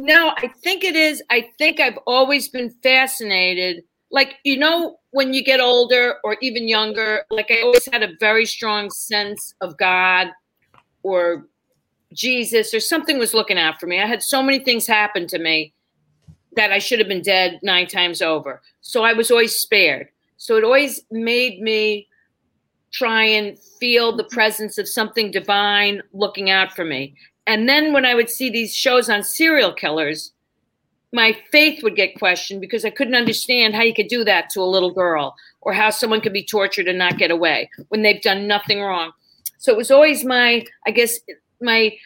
No, I think it is. I think I've always been fascinated. Like, you know, when you get older or even younger, like I always had a very strong sense of God or Jesus or something was looking out for me. I had so many things happen to me that I should have been dead nine times over. So I was always spared. So it always made me try and feel the presence of something divine looking out for me. And then when I would see these shows on serial killers, my faith would get questioned because I couldn't understand how you could do that to a little girl or how someone could be tortured and not get away when they've done nothing wrong. So it was always my, I guess, my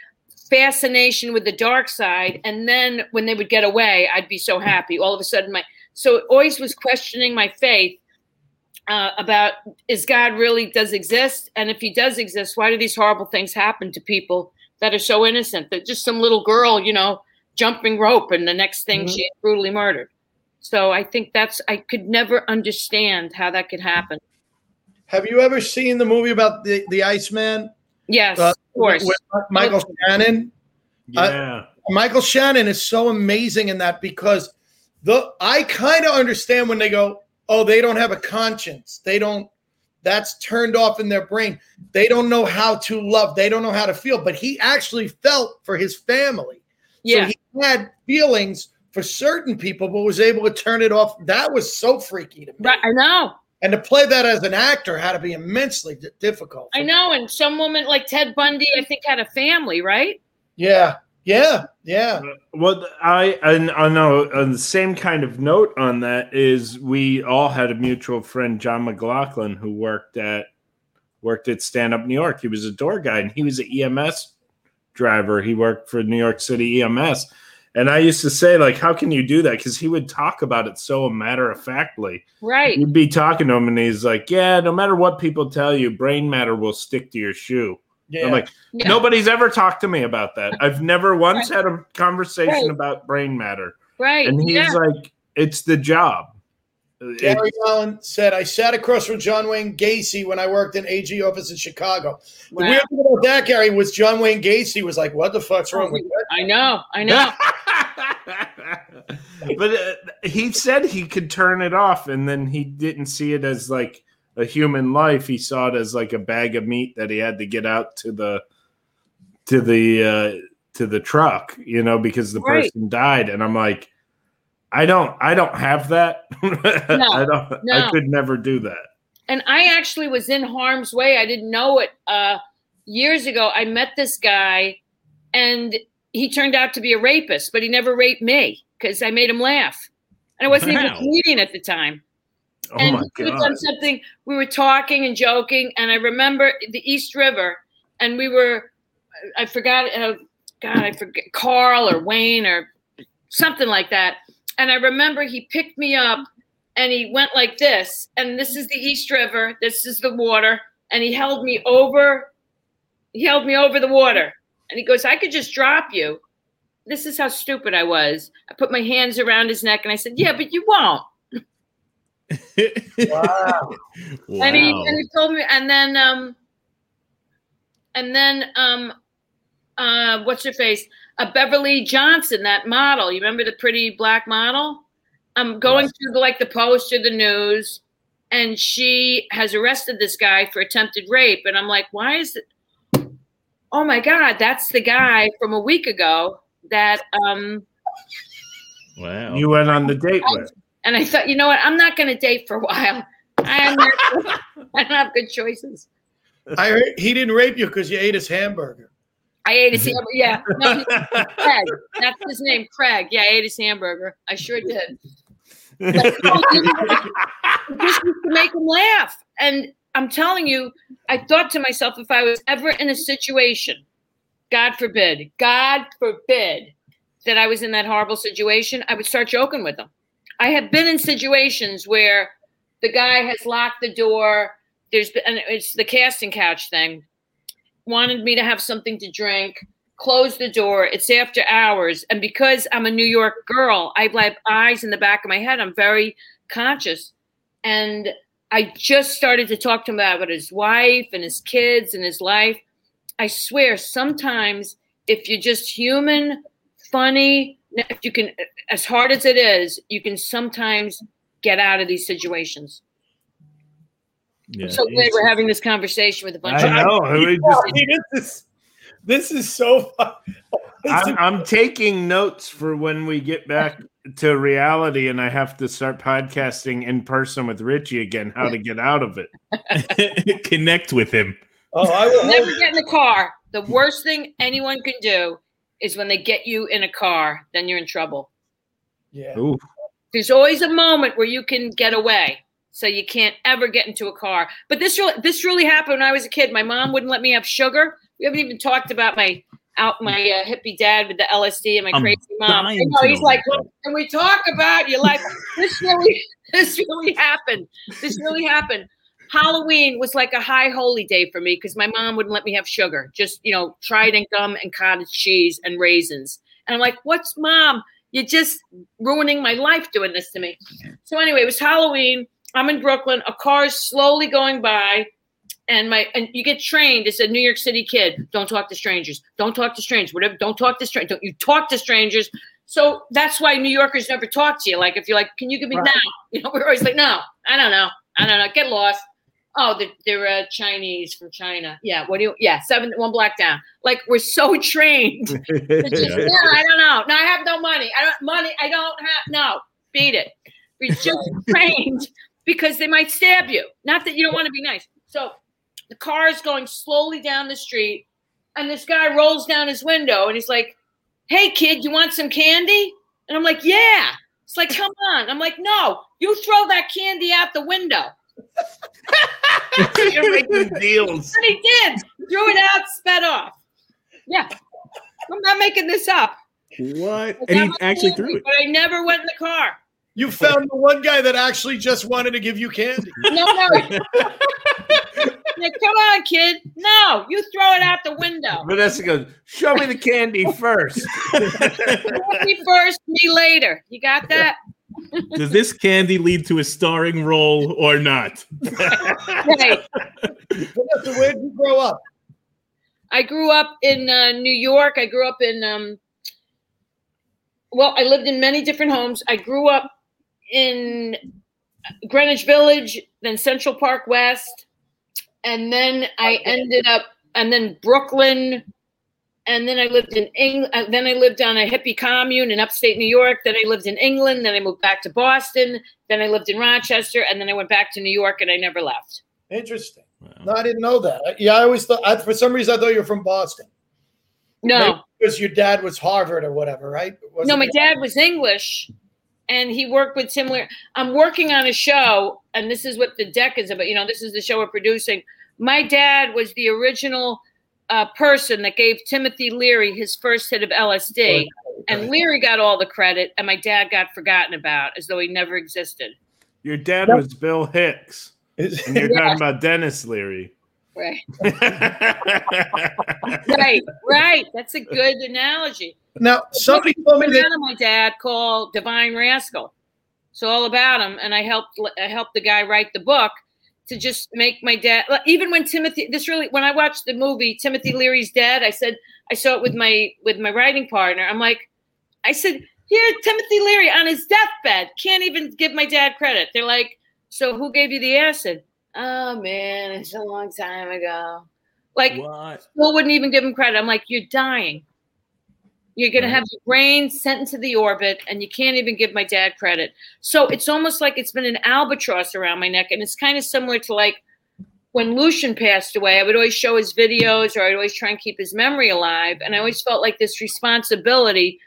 fascination with the dark side. And then when they would get away, I'd be so happy. All of a sudden, my so it always was questioning my faith uh, about is God really does exist? And if he does exist, why do these horrible things happen to people that are so innocent, that just some little girl, you know, jumping rope and the next thing mm-hmm. she brutally murdered. So I think that's, I could never understand how that could happen. Have you ever seen the movie about the, the Iceman? Yes, uh, of course. With Michael with- Shannon? Yeah. Uh, Michael Shannon is so amazing in that because the I kind of understand when they go, oh, they don't have a conscience. They don't. That's turned off in their brain. They don't know how to love. They don't know how to feel. But he actually felt for his family. Yeah. So he had feelings for certain people, but was able to turn it off. That was so freaky to me. Right, I know. And to play that as an actor had to be immensely difficult. I know. And some woman like Ted Bundy, I think, had a family, right? Yeah. Yeah. Yeah. Well, I, and I know on the same kind of note on that is we all had a mutual friend, John McLaughlin, who worked at, worked at Stand Up New York. He was a door guy and he was an E M S driver. He worked for New York City E M S. And I used to say, like, how can you do that? Because he would talk about it so matter-of-factly. Right. You'd be talking to him and he's like, yeah, no matter what people tell you, brain matter will stick to your shoe. Yeah. I'm like, yeah. nobody's ever talked to me about that. I've never once right. had a conversation right. about brain matter. Right. And he's yeah. like, it's the job. Gary Allen said, I sat across from John Wayne Gacy when I worked in A G office in Chicago. Wow. The weird thing about that, Gary, was John Wayne Gacy was like, what the fuck's wrong with that? I know. I know. But uh, he said he could turn it off, and then he didn't see it as like, a human life. He saw it as like a bag of meat that he had to get out to the to the uh, to the truck, you know, because the right. person died. And I'm like, I don't, I don't have that. No, I don't. No. I could never do that. And I actually was in harm's way. I didn't know it. Uh, years ago, I met this guy, and he turned out to be a rapist, but he never raped me because I made him laugh, and I wasn't wow. even a comedian at the time. Oh and my we God. Done something. We were talking and joking, and I remember the East River, and we were—I forgot, uh, God, I forget Carl or Wayne or something like that. And I remember he picked me up, and he went like this, and this is the East River, this is the water, and he held me over. He held me over the water, and he goes, "I could just drop you." This is how stupid I was. I put my hands around his neck, and I said, "Yeah, but you won't." Wow. Wow. And he and he told me, and then um, and then um, uh, what's your face? A uh, Beverly Johnson, that model. You remember the pretty black model? I'm um, going yes. through the, like the Post or the News, and she has arrested this guy for attempted rape. And I'm like, why is it? Oh my God, that's the guy from a week ago that um. Wow. You went on the date with. And I thought, you know what? I'm not going to date for a while. I am not, I don't have good choices. I heard he didn't rape you because you ate his hamburger. I ate his hamburger, yeah. No, Craig. That's his name, Craig. Yeah, I ate his hamburger. I sure did. But, oh, you know, I just used to make him laugh. And I'm telling you, I thought to myself, if I was ever in a situation, God forbid, God forbid that I was in that horrible situation, I would start joking with them. I have been in situations where the guy has locked the door. There's been, and it's the casting couch thing. Wanted me to have something to drink, closed the door. It's after hours. And because I'm a New York girl, I have eyes in the back of my head. I'm very conscious. And I just started to talk to him about his wife and his kids and his life. I swear, sometimes if you're just human, funny, if you can, as hard as it is, you can sometimes get out of these situations. Yeah, I'm so glad we're having this conversation with a bunch I of know. I mean, this, this is so fun. I'm, I'm taking notes for when we get back to reality and I have to start podcasting in person with Richie again, how to get out of it. Connect with him. Oh, I will never get in the car. The worst thing anyone can do is when they get you in a car, then you're in trouble. Yeah. Ooh. There's always a moment where you can get away. So you can't ever get into a car. But this really, this really happened when I was a kid. My mom wouldn't let me have sugar. We haven't even talked about my out my uh, hippie dad with the L S D and my I'm crazy mom. You know, he's like, well, can we talk about your life? This really, this really happened. This really happened. Halloween was like a high holy day for me because my mom wouldn't let me have sugar. Just, you know, Trident gum and cottage cheese and raisins. And I'm like, what's Mom? You're just ruining my life doing this to me. So anyway, it was Halloween. I'm in Brooklyn. A car is slowly going by, and my and you get trained as a New York City kid. Don't talk to strangers. Don't talk to strangers. Whatever. Don't talk to strangers. Don't you talk to strangers. So that's why New Yorkers never talk to you. Like if you're like, can you give me right. now? You know, we're always like, no, I don't know, I don't know. Get lost. Oh, they're, they're uh, Chinese from China. Yeah. What do you? Yeah, seven one block down. Like we're so trained. Just, yeah, I don't know. No, I have no money. I don't money. I don't have. No, beat it. We're just trained. Because they might stab you. Not that you don't want to be nice. So the car is going slowly down the street, and this guy rolls down his window, and he's like, hey, kid, you want some candy? And I'm like, yeah. It's like, come on. I'm like, no, you throw that candy out the window. You're making deals. And he did. Threw it out, sped off. Yeah. I'm not making this up. What? And he actually candy, threw it. But I never went in the car. You found the one guy that actually just wanted to give you candy. No, no. Yeah, come on, kid. No, you throw it out the window. Vanessa goes, show me the candy first. Candy first, me later. You got that? Does this candy lead to a starring role or not? Right. Vanessa, where did you grow up? I grew up in uh, New York. I grew up in... Um, well, I lived in many different homes. I grew up in Greenwich Village, then Central Park West, and then I ended up, and then Brooklyn, and then I lived in England. Then I lived on a hippie commune in upstate New York. Then I lived in England. Then I moved back to Boston. Then I lived in Rochester, and then I went back to New York, and I never left. Interesting. Wow. No, I didn't know that. Yeah, I always thought. I, for some reason, I thought you were from Boston. No. Because your dad was Harvard or whatever, right? Was no, my dad was English, and he worked with Tim Leary. I'm working on a show, and this is what The Deck is about. You know, this is the show we're producing. My dad was the original uh, person that gave Timothy Leary his first hit of L S D, oh, and Leary got all the credit, and my dad got forgotten about as though he never existed. Your dad yep. was Bill Hicks, and you're yeah. talking about Dennis Leary. Right. right, right. That's a good analogy. Now, somebody told me that my dad called Divine Rascal. It's all about him, and I helped. I helped the guy write the book to just make my dad. Even when Timothy, this really, when I watched the movie Timothy Leary's Dead, I said I saw it with my with my writing partner. I'm like, I said, here, Timothy Leary on his deathbed can't even give my dad credit. They're like, so who gave you the acid? Oh, man, it's a long time ago. Like, what? Still wouldn't even give him credit. I'm like, you're dying. You're going to have your brain sent into the orbit, and you can't even give my dad credit. So it's almost like it's been an albatross around my neck, and it's kind of similar to, like, when Lucian passed away, I would always show his videos, or I'd always try and keep his memory alive. And I always felt like this responsibility,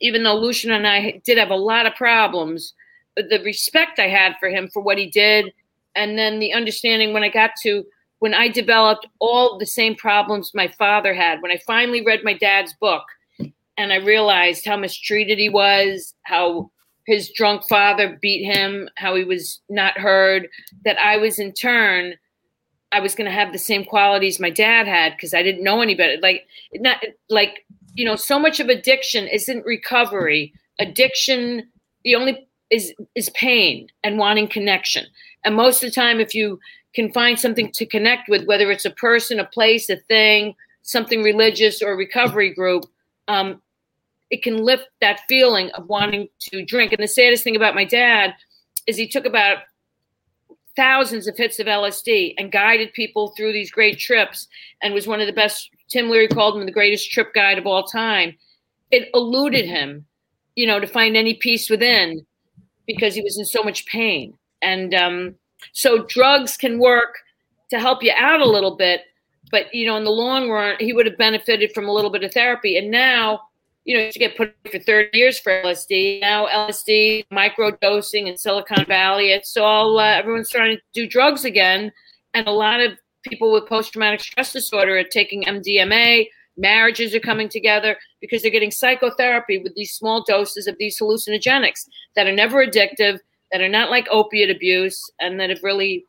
even though Lucian and I did have a lot of problems, but the respect I had for him for what he did, and then the understanding when I got to, when I developed all the same problems my father had, when I finally read my dad's book, and I realized how mistreated he was, how his drunk father beat him, how he was not heard, that I was in turn, I was going to have the same qualities my dad had because I didn't know any better. Like, not like, you know, so much of addiction isn't recovery. Addiction, the only is is pain and wanting connection. And most of the time, if you can find something to connect with, whether it's a person, a place, a thing, something religious or a recovery group, um, it can lift that feeling of wanting to drink. And the saddest thing about my dad is he took about thousands of hits of L S D and guided people through these great trips, and was one of the best. Tim Leary called him the greatest trip guide of all time. It eluded him, you know, to find any peace within, because he was in so much pain. And um, so drugs can work to help you out a little bit, but, you know, in the long run, he would have benefited from a little bit of therapy. And now, you know, you get put for thirty years for L S D. Now L S D, microdosing in Silicon Valley, it's all, uh, everyone's trying to do drugs again. And a lot of people with post-traumatic stress disorder are taking M D M A. Marriages are coming together because they're getting psychotherapy with these small doses of these hallucinogenics that are never addictive, that are not like opiate abuse, and that have really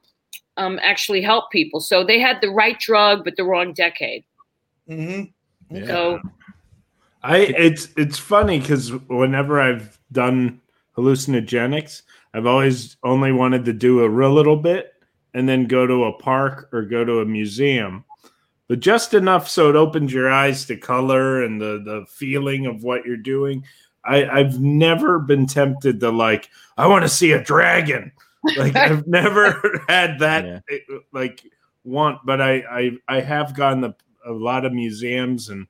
um, actually helped people. So they had the right drug, but the wrong decade. Mm-hmm. Yeah. So, I it's it's funny because whenever I've done hallucinogenics, I've always only wanted to do a real little bit and then go to a park or go to a museum, but just enough so it opens your eyes to color and the, the feeling of what you're doing. I, I've never been tempted to, like, I want to see a dragon. Like, I've never had that, yeah. like, want, but I, I, I have gone to a lot of museums and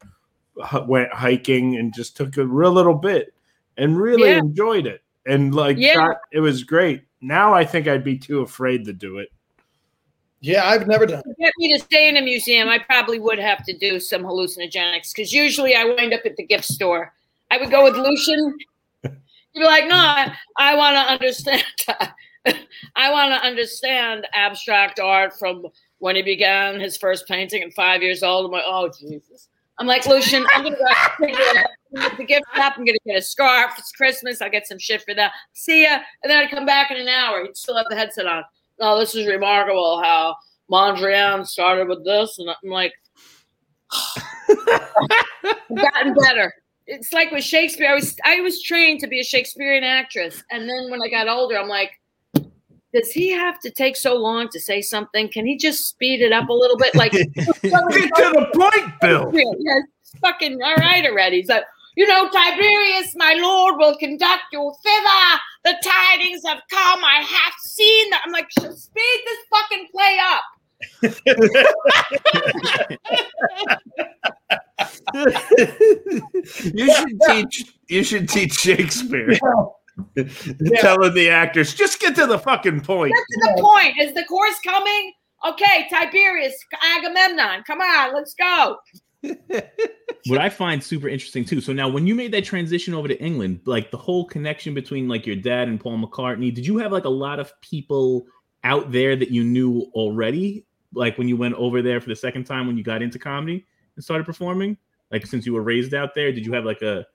went hiking and just took a real little bit and really yeah. enjoyed it. And like, yeah. got, it was great. Now I think I'd be too afraid to do it. Yeah, I've never done it. If you get me to stay in a museum, I probably would have to do some hallucinogenics, because usually I wind up at the gift store. I would go with Lucian. You'd be like, no, I, I want to understand. I want to understand abstract art from when he began his first painting at five years old. I'm like, oh, Jesus. I'm like, Lucian, I'm going to go get the gift shop. I'm going to get a scarf. It's Christmas. I'll get some shit for that. See ya. And then I'd come back in an hour. He'd still have the headset on. No, oh, this is remarkable how Mondrian started with this. And I'm like, gotten better. It's like with Shakespeare. I was I was trained to be a Shakespearean actress. And then when I got older, I'm like, does he have to take so long to say something? Can he just speed it up a little bit? Like, get to the point, Bill. Yes, fucking all right already. He's like, you know, Tiberius, my lord, will conduct you thither. The tidings have come. I have seen that. I'm like, speed this fucking play up. you should teach you should teach Shakespeare. Yeah. Telling the actors, just get to the fucking point. Get to the point. Is the chorus coming? Okay, Tiberius, Agamemnon, come on, let's go. What I find super interesting too, so now when you made that transition over to England, like the whole connection between like your dad and Paul McCartney, did you have like a lot of people out there that you knew already, like when you went over there for the second time, when you got into comedy and started performing, like since you were raised out there, did you have like a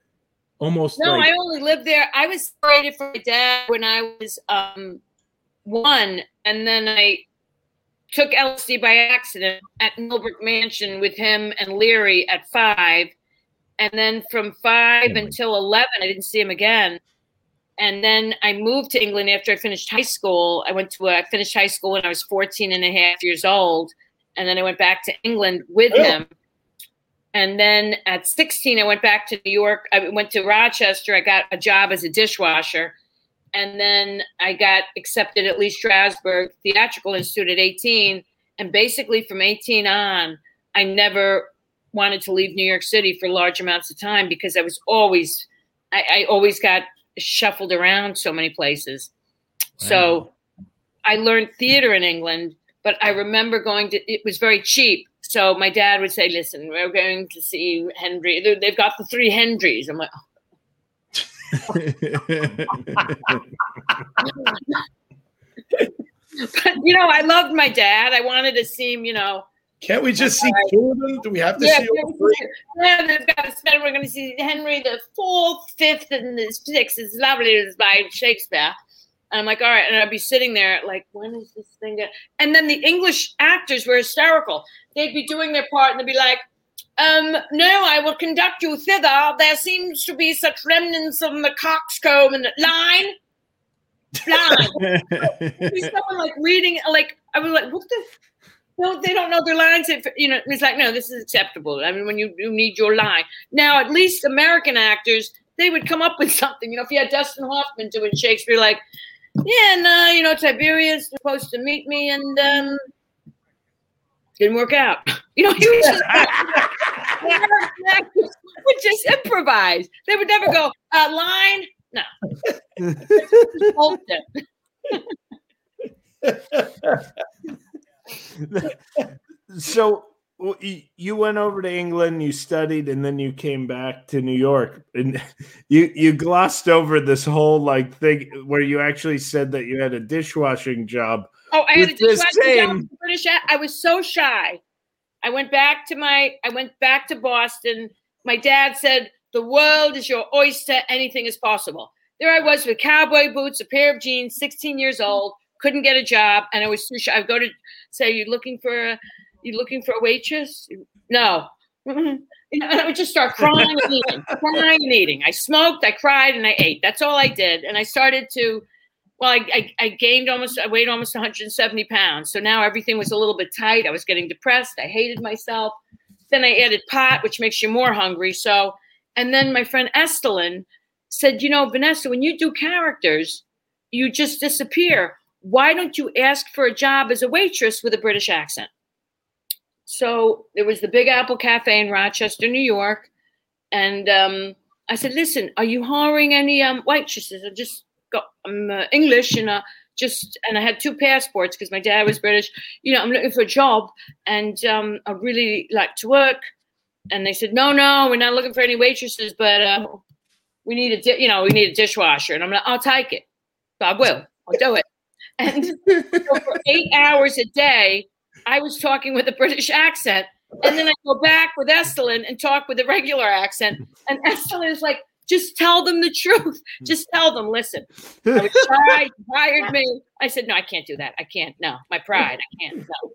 almost no like... I only lived there. I was separated from my dad when I was um one, and then I took L S D by accident at Milbrook Mansion with him and Leary at five, and then from five Damn. until eleven I didn't see him again. And then I moved to England after I finished high school. I went to a, I finished high school when I was fourteen and a half years old. And then I went back to England with oh. him. And then at sixteen, I went back to New York. I went to Rochester. I got a job as a dishwasher. And then I got accepted at Lee Strasberg Theatrical Institute at eighteen. And basically from eighteen on, I never wanted to leave New York City for large amounts of time, because I was always, I, I always got shuffled around so many places. Wow. So I learned theater in England, But I remember going to, it was very cheap. So my dad would say, listen, we're going to see Hendry. They've got the three Hendrys. I'm like, oh. But, you know, I loved my dad. I wanted to see him, you know. Can't we just see two of them? Do we have to yeah, see all three? Yeah, they've got to spend. We're going to see Henry the Fourth, Fifth, and the Sixth. It's lovely. It's by Shakespeare. And I'm like, all right. And I'd be sitting there like, when is this thing going to? And then the English actors were hysterical. They'd be doing their part and they'd be like, um, no, I will conduct you thither. There seems to be such remnants of the coxcomb and the line. Line. There's someone like reading, like, I was like, what the? No, they don't know their lines. You know, it's like, no, this is acceptable. I mean, when you, you need your line. Now, at least American actors, they would come up with something. You know, if you had Dustin Hoffman doing Shakespeare, like, yeah, and, uh, you know, Tiberius was supposed to meet me, and um, didn't work out. You know, he was just, American actors would just improvise. They would never go, uh, line? No. So you went over to England, you studied, and then you came back to New York, and you you glossed over this whole like thing where you actually said that you had a dishwashing job. Oh, I had a dishwashing same... job. With the British. I was so shy. I went back to my. I went back to Boston. My dad said, "The world is your oyster. Anything is possible." There I was with cowboy boots, a pair of jeans, sixteen years old. Couldn't get a job, and I was too shy. I would go to say, "You looking for a, you looking for a waitress?" No, mm-hmm. You know, and I would just start crying and eating, crying and eating. I smoked, I cried, and I ate. That's all I did. And I started to, well, I, I, I gained almost, I weighed almost one hundred seventy pounds. So now everything was a little bit tight. I was getting depressed. I hated myself. Then I added pot, which makes you more hungry. So, and then my friend Estelin said, "You know, Vanessa, when you do characters, you just disappear. Why don't you ask for a job as a waitress with a British accent?" So there was the Big Apple Cafe in Rochester, New York. And um, I said, "Listen, are you hiring any um, waitresses? I just got I'm uh, English and uh, just and I had two passports because my dad was British. You know, I'm looking for a job and um, I really like to work." And they said, "No, no, we're not looking for any waitresses, but uh, we need a di- you know we need a dishwasher." And I'm like, "I'll take it. So I will. I'll do it." And so for eight hours a day, I was talking with a British accent. And then I go back with Estelin and talk with a regular accent. And Estelin is like, "Just tell them the truth. Just tell them, listen. I was shy, you hired me." I said, "No, I can't do that. I can't. No, my pride. I can't. No."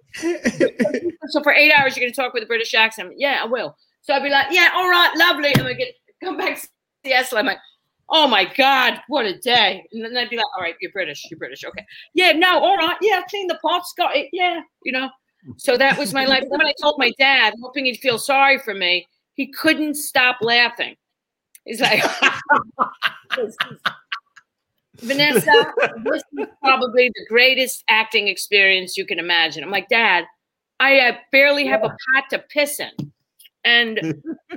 So for eight hours, you're going to talk with a British accent. "Yeah, I will." So I'd be like, "Yeah, all right, lovely." And I get come back to Estelin. I'm like, "Oh my God, what a day." And then I'd be like, "All right, you're British, you're British. Okay. Yeah, no, all right. Yeah, clean the pots, got it. Yeah, you know." So that was my life. Then when I told my dad, hoping he'd feel sorry for me, he couldn't stop laughing. He's like, "Vanessa, this is probably the greatest acting experience you can imagine." I'm like, "Dad, I uh, barely have a pot to piss in." And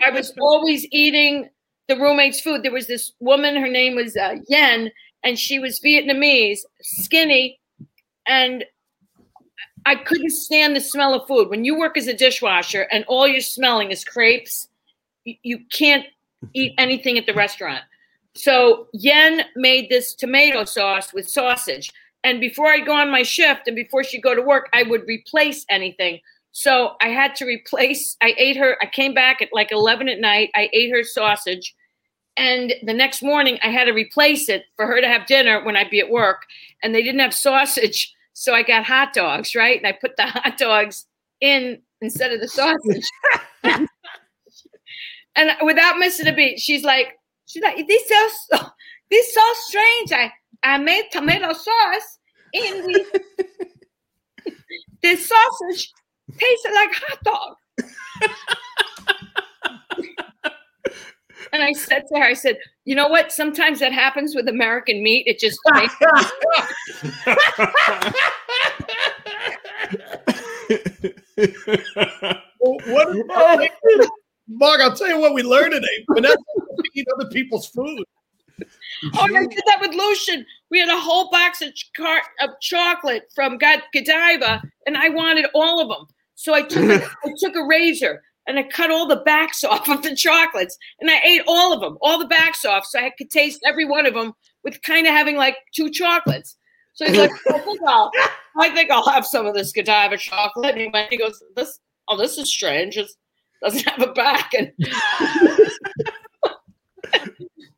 I was always eating the roommate's food. There was this woman, her name was uh, Yen, and she was Vietnamese, skinny, and I couldn't stand the smell of food. When you work as a dishwasher and all you're smelling is crepes, you, you can't eat anything at the restaurant. So Yen made this tomato sauce with sausage, and before I'd go on my shift and before she'd go to work, I would replace anything. So I had to replace, I ate her, I came back at like eleven at night, I ate her sausage, and the next morning I had to replace it for her to have dinner when I'd be at work, and they didn't have sausage, so I got hot dogs, right? And I put the hot dogs in instead of the sausage. And without missing a beat, she's like, she's like, "This is so, this is so strange. I, I made tomato sauce in the, the sausage. Tasted like hot dog." And I said to her, I said, "You know what? Sometimes that happens with American meat. It just makes it well, what about, Mark, I'll tell you what we learned today. Vanessa, we eat other people's food. Oh, and I did that with Lucian. We had a whole box of, car- of chocolate from God- Godiva, and I wanted all of them. So I took a, I took a razor, and I cut all the backs off of the chocolates, and I ate all of them, all the backs off, so I could taste every one of them with kind of having like two chocolates. So he's like, I think I'll, I think I'll have some of this Godiva chocolate. And he went, he goes, "This, oh, this is strange. It doesn't have a back." And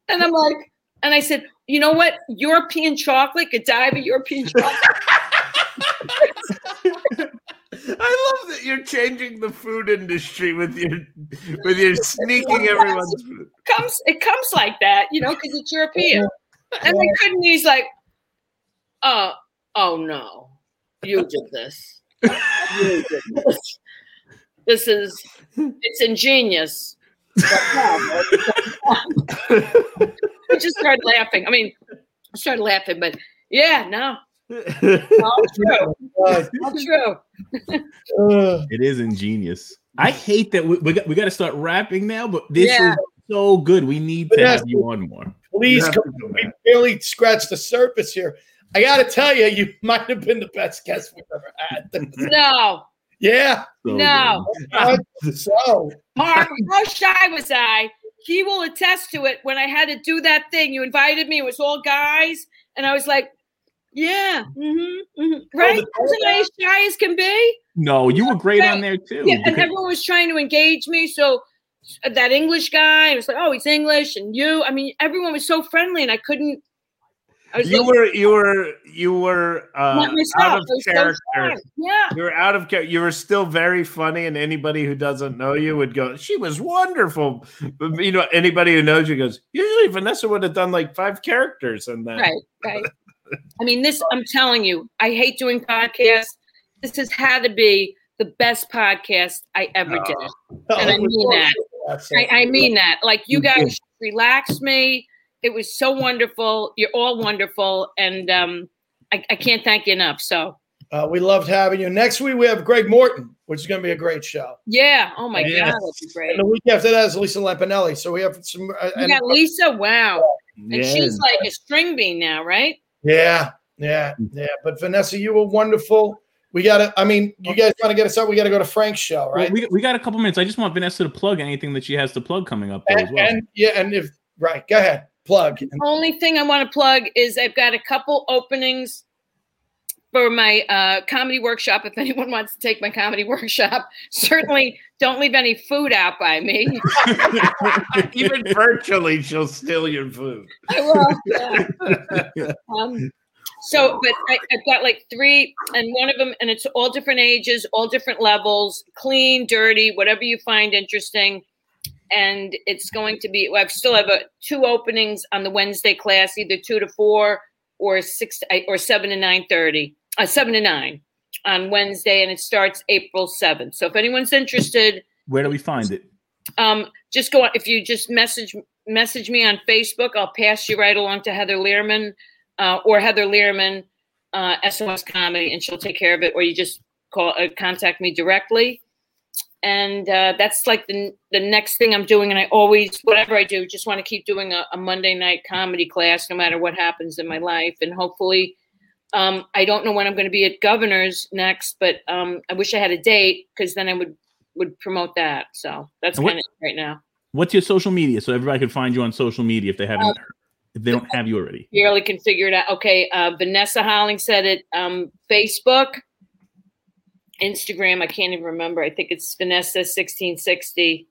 and I'm like, and I said, "You know what? European chocolate, Godiva, European chocolate." I love that you're changing the food industry with your with your sneaking everyone's food. It comes, it comes like that, you know, because it's European. And they couldn't. He's like, "Oh, oh no, you did this. You did this. This is it's ingenious." We just started laughing. I mean, I started laughing, but yeah, no. All true. All true. It is ingenious. I hate that we we got, we got to start rapping now, but this yeah. is so good. We need but to have you on more. Please, come on. We barely scratched the surface here. I got to tell you, you might have been the best guest we've ever had. No. Yeah. So no. Good. So Mark, how shy was I? He will attest to it. When I had to do that thing, you invited me. It was all guys, and I was like, yeah, mm-hmm, mm-hmm. Right? Wasn't I as shy as can be? No, you were great right. on there too. Yeah, because- and everyone was trying to engage me. So that English guy, I was like, oh, he's English, and you. I mean, everyone was so friendly, and I couldn't. I was you like, were, you were, you were uh, out of character. So yeah, you were out of character. You were still very funny, and anybody who doesn't know you would go, "She was wonderful." But you know, anybody who knows you goes, usually Vanessa would have done like five characters in that. Right, right. I mean, this, I'm telling you, I hate doing podcasts. This has had to be the best podcast I ever did. Oh, and I mean that. I, I mean that. Like, you guys relaxed me. It was so wonderful. You're all wonderful. And um, I, I can't thank you enough. So uh, we loved having you. Next week, we have Greg Morton, which is going to be a great show. Yeah. Oh, my yes. God. It'll be great. And the week after that is Lisa Lampinelli. So we have some. Uh, you got and- Lisa? Wow. Yeah. And she's like a string bean now, right? Yeah, yeah, yeah. But Vanessa, you were wonderful. We got to, I mean, you guys want to get us out? We got to go to Frank's show, right? Well, we we got a couple minutes. I just want Vanessa to plug anything that she has to plug coming up there and, as well. And, yeah, and if, right, go ahead, plug. The only thing I want to plug is I've got a couple openings for my uh, comedy workshop. If anyone wants to take my comedy workshop, certainly don't leave any food out by me. Even virtually, she'll steal your food. I will. Yeah. um, so, but I, I've got like three, and one of them, and it's all different ages, all different levels, clean, dirty, whatever you find interesting. And it's going to be, I still have a, two openings on the Wednesday class, either two to four or six to, or seven to nine thirty. Uh, seven to nine on Wednesday, and it starts April seventh. So if anyone's interested, where do we find it? Um, just go on. If you just message message me on Facebook, I'll pass you right along to Heather Learman uh, or Heather Learman uh, S O S Comedy, and she'll take care of it. Or you just call uh, contact me directly, and uh, that's like the the next thing I'm doing. And I always, whatever I do, just want to keep doing a, a Monday night comedy class, no matter what happens in my life, and hopefully. Um, I don't know when I'm going to be at Governor's next, but um, I wish I had a date because then I would, would promote that. So that's kind of it right now. What's your social media? So everybody can find you on social media if they haven't, um, if they don't have you already. Barely can figure it out. Okay, uh, Vanessa Hollingshead at um, Facebook, Instagram. I can't even remember. I think it's Vanessa sixteen sixty.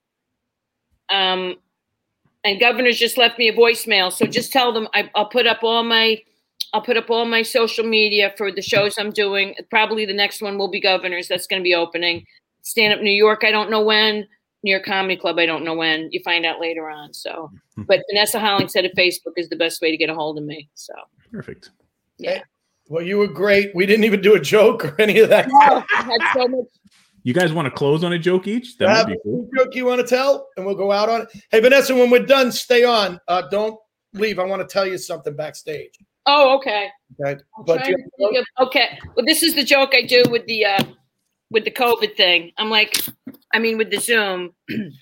Um, and Governor's just left me a voicemail, so just tell them I, I'll put up all my. I'll put up all my social media for the shows I'm doing. Probably the next one will be Governor's. That's going to be opening. Stand Up New York, I don't know when. New York Comedy Club, I don't know when. You find out later on. So, but Vanessa Hollingshead at Facebook is the best way to get a hold of me. So perfect. Yeah. Hey, well, you were great. We didn't even do a joke or any of that. No, I had so much. You guys want to close on a joke each? That uh, would be cool. Joke you want to tell, and we'll go out on it. Hey, Vanessa, when we're done, stay on. Uh, don't leave. I want to tell you something backstage. Oh, okay. Okay. But you have- of, okay. Well, this is the joke I do with the uh, with the COVID thing. I'm like, I mean, with the Zoom, and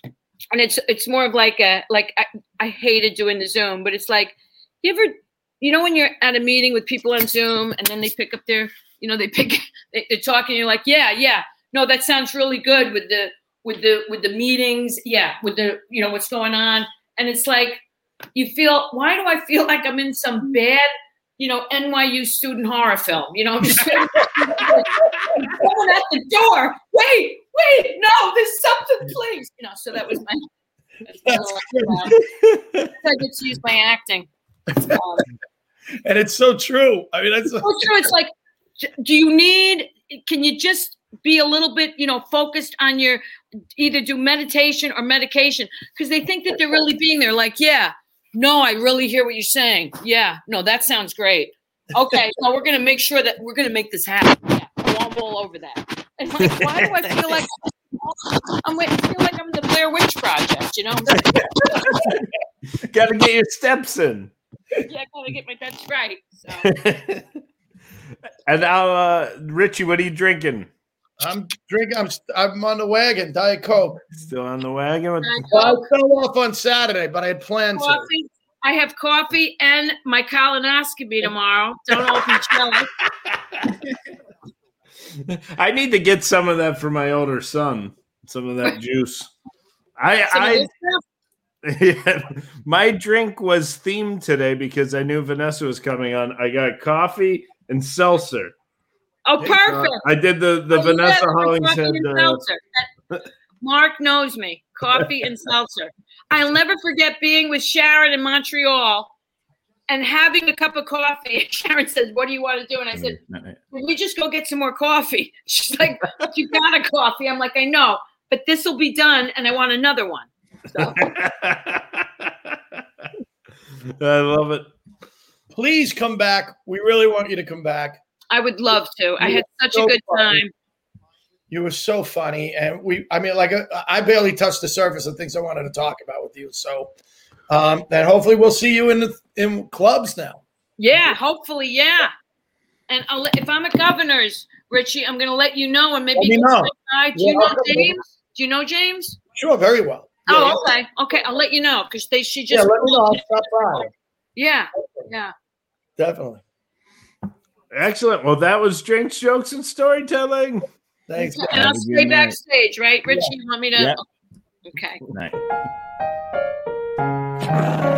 it's it's more of like a like I, I hated doing the Zoom, but it's like, you ever you know, when you're at a meeting with people on Zoom and then they pick up their, you know, they pick, they, they're talking, you're like, yeah, yeah, no, that sounds really good with the, with the, with the meetings. Yeah. With the, you know, what's going on. And it's like, you feel, why do I feel like I'm in some bad, you know, N Y U student horror film, you know, I'm just someone at the door, wait, wait, no, there's something, please. You know, so that was my, that's that's I get to use my acting. Um, and it's so true. I mean, that's so true. It's like, do you need, can you just be a little bit, you know, focused on your, either do meditation or medication? Because they think that they're really being there. Like, yeah, no, I really hear what you're saying. Yeah, no, that sounds great. Okay, so we're going to make sure that we're going to make this happen. Yeah, I won't roll over that. And like, why do I feel like I'm waiting? I feel like I'm in the Blair Witch Project, you know? Got to get your steps in. Yeah, I got to get my steps right. So. And now, uh, Richie, what are you drinking? I'm drinking. I'm I'm on the wagon. Diet Coke. Still on the wagon. With- well, I fell off on Saturday, but I had planned coffee. to. I have coffee and my colonoscopy tomorrow. Don't open jelly. I need to get some of that for my older son. Some of that juice. I I. Yeah. My drink was themed today because I knew Vanessa was coming on. I got coffee and seltzer. Oh, perfect! Uh, I did the, the oh, Vanessa Hollingshead. Uh, Mark knows me. Coffee and seltzer. I'll never forget being with Sharon in Montreal and having a cup of coffee. Sharon says, "What do you want to do?" And I said, "Well, we just go get some more coffee." She's like, "But you got a coffee." I'm like, "I know, but this will be done, and I want another one." So. I love it. Please come back. We really want you to come back. I would love to. I had such a good time. You were so funny. And we, I mean, like, I barely touched the surface of things I wanted to talk about with you. So um, then hopefully we'll see you in the, in clubs now. Yeah, hopefully. Yeah. And I'll, if I'm at Governor's, Richie, I'm going to let you know. And maybe you know. Do you know James? Do you know James? Sure. Very well. Yeah, oh, okay. Yeah. Okay. I'll let you know. Cause they, she just, yeah, let me know. I'll stop by. Yeah. Yeah. Definitely. Excellent. Well, that was drinks, jokes, and storytelling. Thanks. And I'll stay backstage, right? Richie, yeah. You want me to? Yeah. Okay. Night.